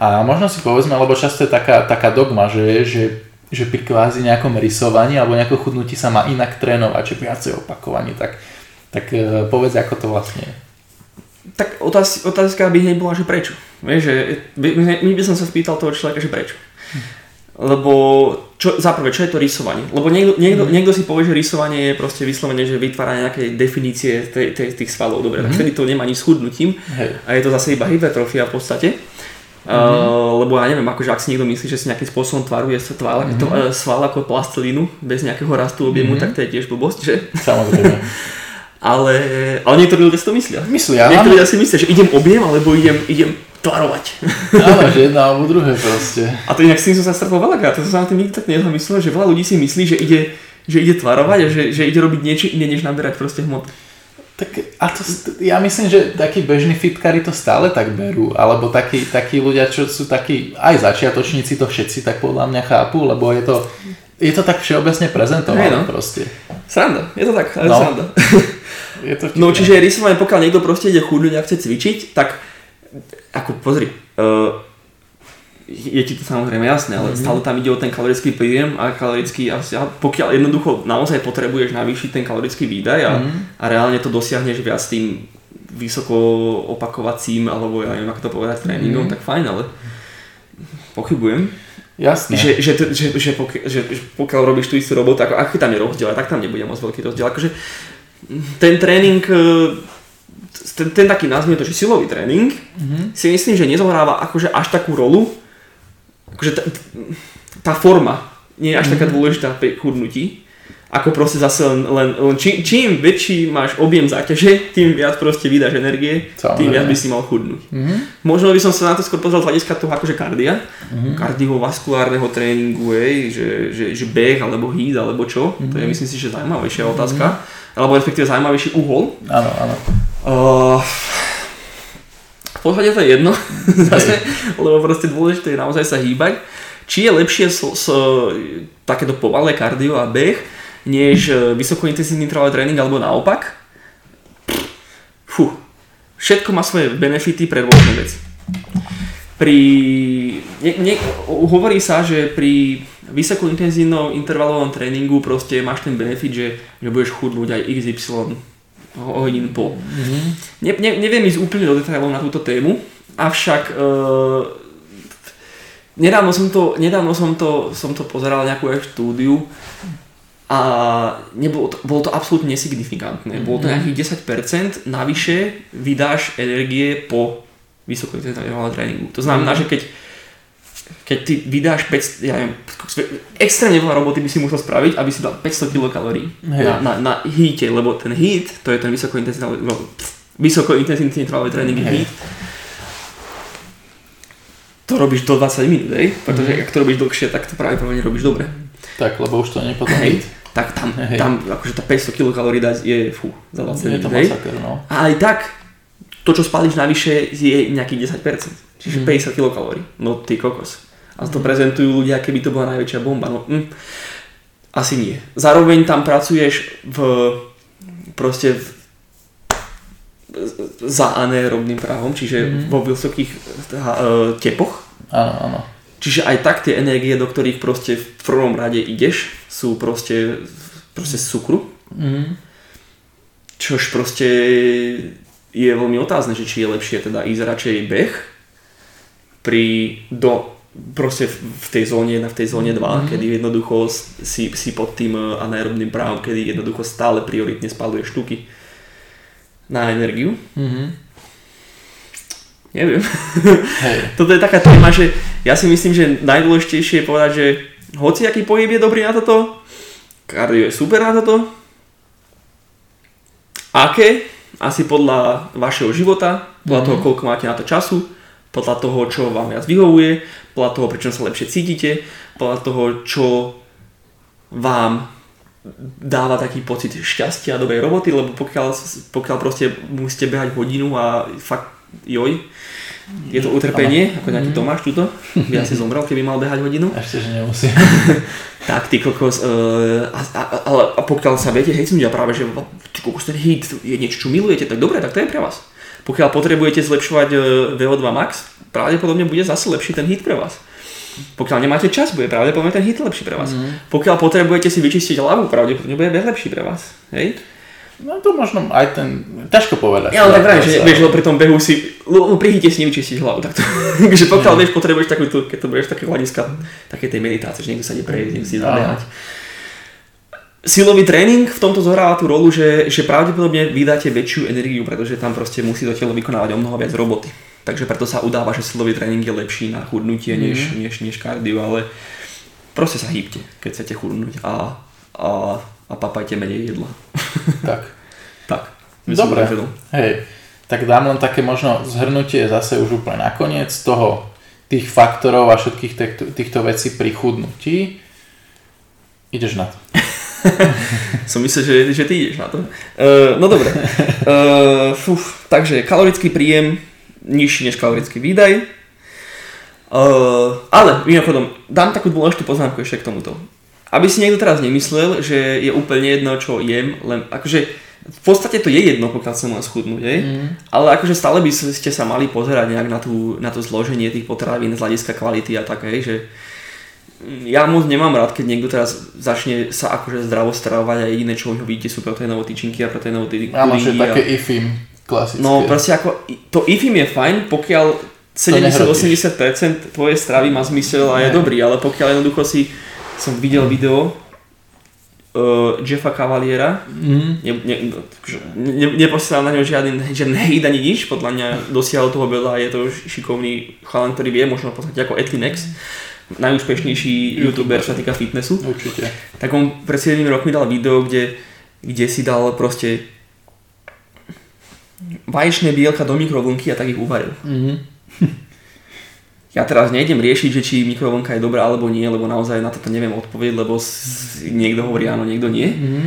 A možno si povedzme, lebo často je taká, taká dogma, že, že, že pri kvázi nejakom rysovaní alebo nejakom chudnutí sa má inak trénovať, či viacej opakovaní. Tak, tak povedz, ako to vlastne je. Tak otáz, otázka by nebola, že prečo. Vieš, že my by som sa spýtal toho človeka, že prečo. Lebo čo, zaprvé, čo je to rysovanie? Lebo niekto, niekto, mm. niekto si povie, že rysovanie je proste vyslovene, že vytvára nejaké definície tej, tej, tých svalov. Dobre, mm. tak vtedy to nemá nič s chudnutím. Hey. A je to zase iba hypertrofia v podstate. Mm. Uh, lebo ja neviem, akože ak si niekto myslí, že si nejakým spôsobom tvaruje tvar, mm. to, uh, sval ako plastelínu bez nejakého rastu objemu, mm. tak to je tiež blbosť, že? Samozrejme. Ale, ale niektorí ľudia si to myslia. Myslia. Niektorí ľudia si myslia, že idem objem, alebo idem, idem tvarovať. Áno, že jedna alebo druhé proste. A to inak si som sa stretol veľakrát, to som sa na tým nikdy tak nezamyslel, že veľa ľudí si myslí, že ide, že ide tvarovať a že, že ide robiť niečo iné, než naberať proste hmotu. Tak a to, ja myslím, že takí bežní fitkári to stále tak berú, alebo takí, takí ľudia, čo sú takí, aj začiatočníci to všetci tak podľa mňa chápu, lebo je to, je to tak všeobecne prezentované no. proste. Sranda, je to tak, ale no. sranda. Je to no čiže rysovanie, pokiaľ niekto proste ide chudnúť a chce cvičiť, tak ako pozri, uh, je ti to samozrejme jasné, ale mm-hmm. stále tam ide o ten kalorický príjem a kalorický, a pokiaľ jednoducho naozaj potrebuješ navýšiť ten kalorický výdaj a, mm-hmm. a reálne to dosiahneš viac tým vysoko opakovacím alebo ja neviem ako to povedať tréningom, mm-hmm. tak fajn, ale pochybujem. Jasné. Že, že, že, že, pokiaľ, že pokiaľ robíš tú istú robotu, ako, aký tam je rozdiel, tak tam nebude moc veľký rozdiel. Akože ten tréning, ten, ten taký nazvime to, že silový tréning, mm-hmm. si myslím, že nezohráva akože až takú rolu, akože tá, tá forma nie je až mm-hmm. taká dôležitá pri chudnutí, ako proste zase len, len, len či, čím väčší máš objem záťaže, tým viac proste vydáš energie, Cálne. tým viac by si mal chudnúť. Mm-hmm. Možno by som sa na to skôr pozrel z hľadiska toho akože kardia, mm-hmm. kardiovaskulárneho tréningu, ej, že, že, že beh alebo hít alebo čo, mm-hmm. to je myslím si, že zaujímavejšia mm-hmm. otázka, alebo respektíve zaujímavejší uhol. Áno, áno. Uh, V pohľade to je jedno, zase, lebo proste dôležité je naozaj sa hýbať. Či je lepšie s, s, takéto pomalé kardio a beh, než vysokointenzívny intervalový tréning, alebo naopak? Fú, všetko má svoje benefity pre rôzne veci. Pri, ne, ne, hovorí sa, že pri vysokointenzívnom intervalovom tréningu proste máš ten benefit, že, že budeš chudnúť aj iks ypsilon hodín po. Mm-hmm. Ne, ne, neviem ísť úplne do detailov na túto tému, avšak e, nedávno, som to, nedávno som, to, som to pozeral nejakú štúdiu a nebolo to, bolo to absolútne nesignifikantné. Mm-hmm. Bolo to nejakých desať percent navyše vydáš energie po vysokointenzívnom tréningu. To znamená, mm-hmm. že keď, keď ty vydáš päťsto, ja neviem, extrémne veľa roboty by si musel spraviť, aby si dal päťsto kilokalórií na, na, na híte, lebo ten hít, to je ten vysokointenzívny no, vysokointenzívny intervalový tréning hít, to robíš do dvadsať minút, hej? Pretože mm-hmm. ak to robíš dlhšie, tak to práve práve nerobíš dobre. Tak, lebo už to nie je potom hit. Tak tam, tam akože tá päťsto kilokalórií dať je fú, za dvadsať minút, hej? No. A aj tak, to čo spálíš navyše je nejakých desať percent. Čiže päťdesiat kilokalórií. No ty kokos. A to prezentujú ľudia, keby to bola najväčšia bomba. No mm, asi nie. Zároveň tam pracuješ v proste v, za anaerobným prahom, čiže mm. vo vysokých uh, tepoch. Áno, áno. Čiže aj tak tie energie, do ktorých proste v prvom rade ideš, sú proste, proste z cukru. Mm. Čož proste je veľmi otázne, že či je lepšie teda ísť radšej beh, pri do, proste v tej zóne jedna, v tej zóne dva, mm-hmm. kedy jednoducho si, si pod tým anaerobným právom, kedy jednoducho stále prioritne spaluješ tuky na energiu. Mm-hmm. Neviem. Hey. Toto je taká téma, že ja si myslím, že najdôležitejšie je povedať, že hoci aký pohyb je dobrý na toto, kardio je super na toto, aké, asi podľa vašeho života, podľa mm-hmm. toho, koľko máte na to času, podľa toho, čo vám viac vyhovuje, podľa toho, prečo sa lepšie cítite, podľa toho, čo vám dáva taký pocit šťastia a dobrej roboty, lebo pokiaľ, pokiaľ proste musíte behať hodinu a fakt joj, je to utrpenie, ako nejaký Tomáš tuto, by asi zomrel, keby mal behať hodinu. Ešte, že nemusí. Tak, ty kokos, uh, a, a, a, a pokiaľ sa viete hejcnúť a práve, že ty kokos, ten hit je niečo, čo milujete, tak dobre, tak to je pre vás. Pokiaľ potrebujete zlepšovať vé ó dva max, pravdepodobne bude zase lepší ten hit pre vás. Pokiaľ nemáte čas, bude pravdepodobne ten hit lepší pre vás. Mm. Pokiaľ potrebujete si vyčistiť hlavu, pravdepodobne bude lepší pre vás. Hej? No to možno aj ten... Ťažko povedať. Ja ale tak vraj, že vieš, pri tom behu si... No pri hite si nevyčistiť hlavu. Takže to... pokiaľ mm. vieš, potrebuješ takú, keď to budeš také hľadiska, také tej meditácie, že niekto sa ide prejsť, niekto si zabehať. Silový tréning v tomto zohráva tú rolu, že, že pravdepodobne vydáte väčšiu energiu, pretože tam proste musí to telo vykonávať o mnoho viac roboty. Takže preto sa udáva, že silový tréning je lepší na chudnutie mm. než, než, než kardio, ale proste sa hýbte, keď chcete chudnúť a, a, a papajte menej jedla. Tak. Tak. Dobre, hej. Tak dám len také možno zhrnutie zase už úplne nakoniec toho tých faktorov a všetkých týchto, týchto vecí pri chudnutí. Ideš na to. Som myslel, že, že ty ideš na to. Uh, no dobre. Uh, fuf, takže kalorický príjem nižší než kalorický výdaj. Uh, ale mimochodom, dám takú dôležitú poznámku ešte k tomuto. Aby si niekto teraz nemyslel, že je úplne jedno, čo jem, len akože v podstate to je jedno, pokiaľ sa má schudnúť, hej? Mm. Ale akože stále by ste sa mali pozerať nejak na, tú, na to zloženie tých potravín z hľadiska kvality a tak, hej, že ja moc nemám rád, keď niekto teraz začne sa akože zdravo stravovať a jediné, čo ho vidíte, sú proteínové tyčinky a proteínové tyčinky. Áno, že také a... I F I M klasické. No proste ako, to I F I M je fajn, pokiaľ sedemdesiat až osemdesiat percent tvojej stravy má zmysel a je ne. dobrý, ale pokiaľ jednoducho si, som videl video uh, Jeffa Cavaliera, mm. ne, ne, ne, neposielal na ňo žiadny hejt ani nič, podľa mňa dosiahol toho veľa a je to šikovný chalan, ktorý vie, možno v podstate ako Athlean-X, najúspešnejší youtuber, čo sa týka fitnessu. Určite. Tak on pred sedem rokmi dal video, kde, kde si dal proste vaječné bielka do mikrovlnky a tak ich uvaril. Mm. Ja teraz nejdem riešiť, že či mikrovlnka je dobrá alebo nie, lebo naozaj na toto neviem odpovedať, lebo s, niekto hovorí áno, niekto nie. Mm-hmm.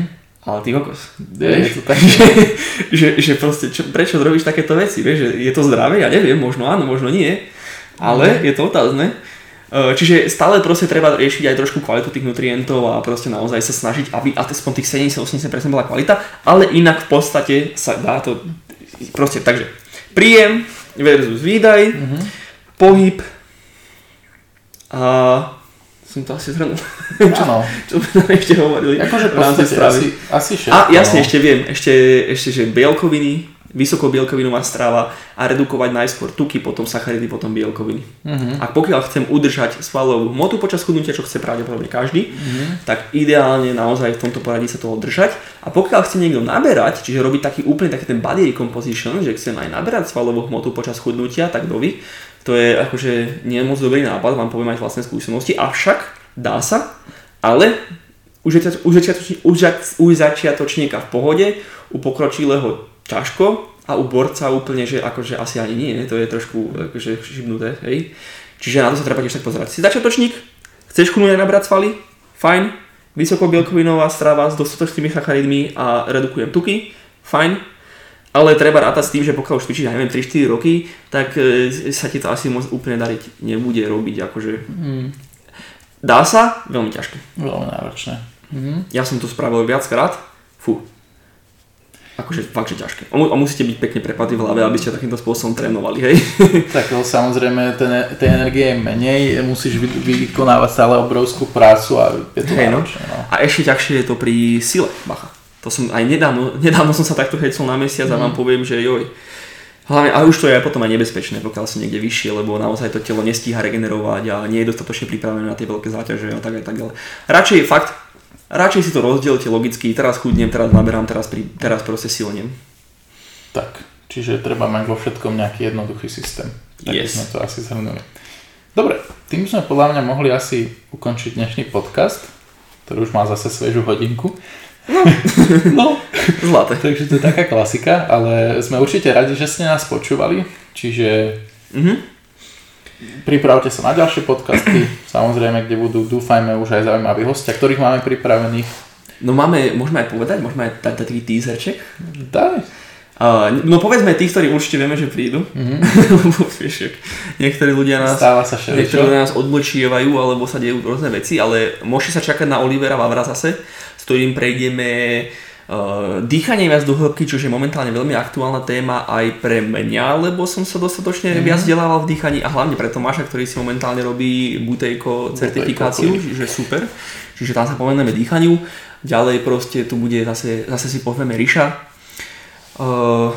Ale ty kokos, vieš, tak, že, že, že proste čo, prečo robíš takéto veci, vieš, že je to zdravé, ja neviem, možno áno, možno nie, ale mm-hmm. je to otázne. Čiže stále proste treba riešiť aj trošku kvalitu tých nutrientov a proste naozaj sa snažiť, aby aspoň tých sedemdesiat až osemdesiat percent bola kvalita, ale inak v podstate sa dá to proste, takže príjem versus výdaj, mm-hmm. pohyb a som to asi zhrnul. Áno. Čo by nám ešte hovorili. Akože v podstate asi, asi všetko. A ja si ešte viem, ešte, ešte že bielkoviny, vysokou bielkovinová strava a redukovať najskôr tuky, potom sacharidy, potom bielkoviny. Uh-huh. A pokiaľ chcem udržať svalovú hmotu počas chudnutia, čo chce pravdepodobne každý, uh-huh. tak ideálne naozaj v tomto poradí sa toho držať. A pokiaľ chce niekto naberať, čiže robiť taký úplne taký ten body recomposition, že chcem aj naberať svalovú hmotu počas chudnutia, tak dovi, to je akože nie moc dobrý nápad, vám poviem aj vlastné skúsenosti, avšak dá sa, ale u začiatočníka, u začiatočníka v pohode, u pokročilého ťažko a u borca úplne, že akože asi ani nie, to je trošku akože šibnuté, hej. Čiže na to sa treba tiež tak pozerať. Si začiatočník, chceš chudnúť aj nabrať svaly? Fajn. Vysokobielkovinová strava s dostatočnými sacharidmi a redukujem tuky? Fajn. Ale treba rátať s tým, že pokiaľ už cvičíš, ja neviem, tri štyri roky, tak sa ti to asi moc úplne dariť nebude robiť, akože... Mm. Dá sa? Veľmi ťažké. Veľmi náročné. Mm. Ja som to spravil viackrát. Fú. Akože fakt, že ťažké. A musíte byť pekne prepatí v hlave, aby ste takýmto spôsobom trénovali, hej? Tak no, samozrejme, tej energie je menej, musíš vykonávať stále obrovskú prácu a je to hey, náročné. No. A ešte ťažšie je to pri sile, bacha. To som aj nedávno, nedávno som sa takto hecol na mesiac mm. a vám poviem, že joj. Hlavne, a už to je potom aj nebezpečné, pokiaľ som niekde vyššie, lebo naozaj to telo nestíha regenerovať a nie je dostatočne pripravené na tie veľké záťaže a tak a tak ďalej. Radšej fakt Radšej si to rozdielte logicky, teraz chudnem, teraz naberám, teraz, pri, teraz proste silnem. Tak, čiže treba mať vo všetkom nejaký jednoduchý systém. Tak yes. sme to asi zhrnuli. Dobre, tým sme podľa mňa mohli asi ukončiť dnešný podcast, ktorý už má zase svežú hodinku. No, no. Zlaté. Takže to je taká klasika, ale sme určite radi, že ste nás počúvali, čiže... Mm-hmm. Pripravte sa na ďalšie podcasty, samozrejme, kde budú, dúfajme, už aj zaujímaví hostia, ktorých máme pripravených. No máme, môžeme aj povedať, môžeme aj dať taký teaserček? Daj. Uh, no povedzme tých, ktorí určite vieme, že prídu. Mm-hmm. Niektorí ľudia nás, nás odmlčievajú, alebo sa dejú rôzne veci, ale môžete sa čakať na Olivera Vavra zase, s ktorým prejdeme uh, dýchanie viac do hĺbky, čo je momentálne veľmi aktuálna téma aj pre mňa, lebo som sa dostatočne mm-hmm. viac vzdelával v dýchaní a hlavne pre Tomáša, ktorý si momentálne robí Buteyko certifikáciu, čiže super. Čiže tam sa povenujeme dýchaniu. Ďalej proste tu bude zase, zase si povieme Richa. Uh,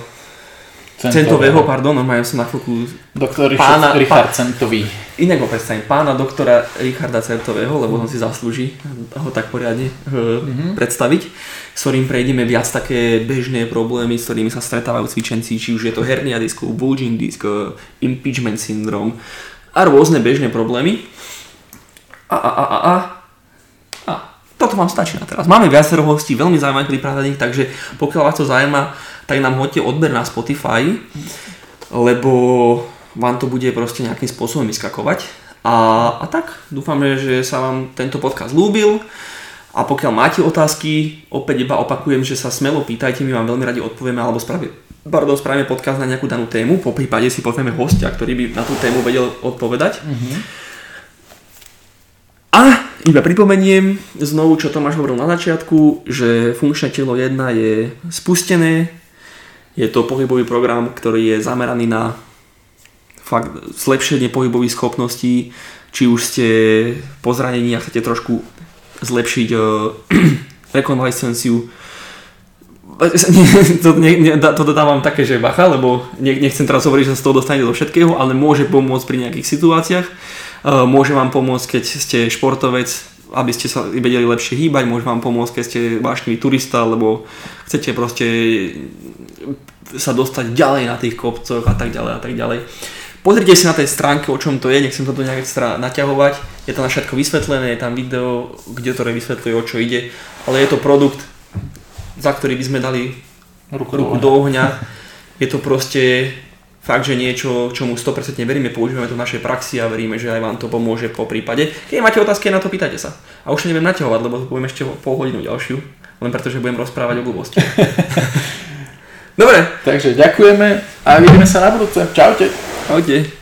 Centového, pardon, normálne som na chvíľku doktor pána, Richard pá... Centový. Inak ho predstavím, pána doktora Richarda Centového, lebo mm. on si zaslúži ho tak poriadne mm-hmm. predstaviť, s ktorým prejdeme viac také bežné problémy, s ktorými sa stretávajú cvičenci, či už je to hernia disk, bulging disk, impeachment syndrom a rôzne bežné problémy. A a a a a a toto vám stačí na teraz. Máme viacero hostí, veľmi zaujímavých pripravených, takže pokiaľ vás to zaujíma, tak nám hoďte odber na Spotify, lebo vám to bude proste nejakým spôsobom vyskakovať. A, a tak, dúfam, že sa vám tento podcast ľúbil. A pokiaľ máte otázky, opäť iba opakujem, že sa smelo pýtajte, my vám veľmi radi odpovieme, alebo spravíme, pardon, spravíme podcast na nejakú danú tému, po prípade si povieme hostia, ktorý by na tú tému vedel odpovedať. Mm-hmm. A Iba pripomeniem znovu, čo Tomáš hovoril na začiatku, že Funkčné telo jeden je spustené. Je to pohybový program, ktorý je zameraný na fakt zlepšenie pohybových schopností. Či už ste po zranení a chcete trošku zlepšiť uh, rekonvalescenciu. To, ne, ne, to dodávam také, že bacha, lebo nechcem teraz hovoriť, že sa z toho dostanete do všetkého, ale môže pomôcť pri nejakých situáciách. Môže vám pomôcť, keď ste športovec, aby ste sa vedeli lepšie hýbať, môže vám pomôcť, keď ste vášnivý turista, lebo chcete proste sa dostať ďalej na tých kopcoch a tak ďalej a tak ďalej. Pozrite si na tej stránke, o čom to je, nechcem to tu nejak extra naťahovať, je tam na všetko vysvetlené, je tam video, kde to vysvetľuje, o čo ide, ale je to produkt, za ktorý by sme dali ruku, ruku do ohňa. Je to proste fakt, že niečo, čomu sto percent veríme, používame to v našej praxi a veríme, že aj vám to pomôže po prípade. Keď máte otázky, na to pýtajte sa. A už nebudem naťahovať, lebo to poviem ešte pol hodinu ďalšiu, len pretože budem rozprávať o blbosti. Dobre. Takže ďakujeme a vidíme sa na budúce. Čaute. Čaute.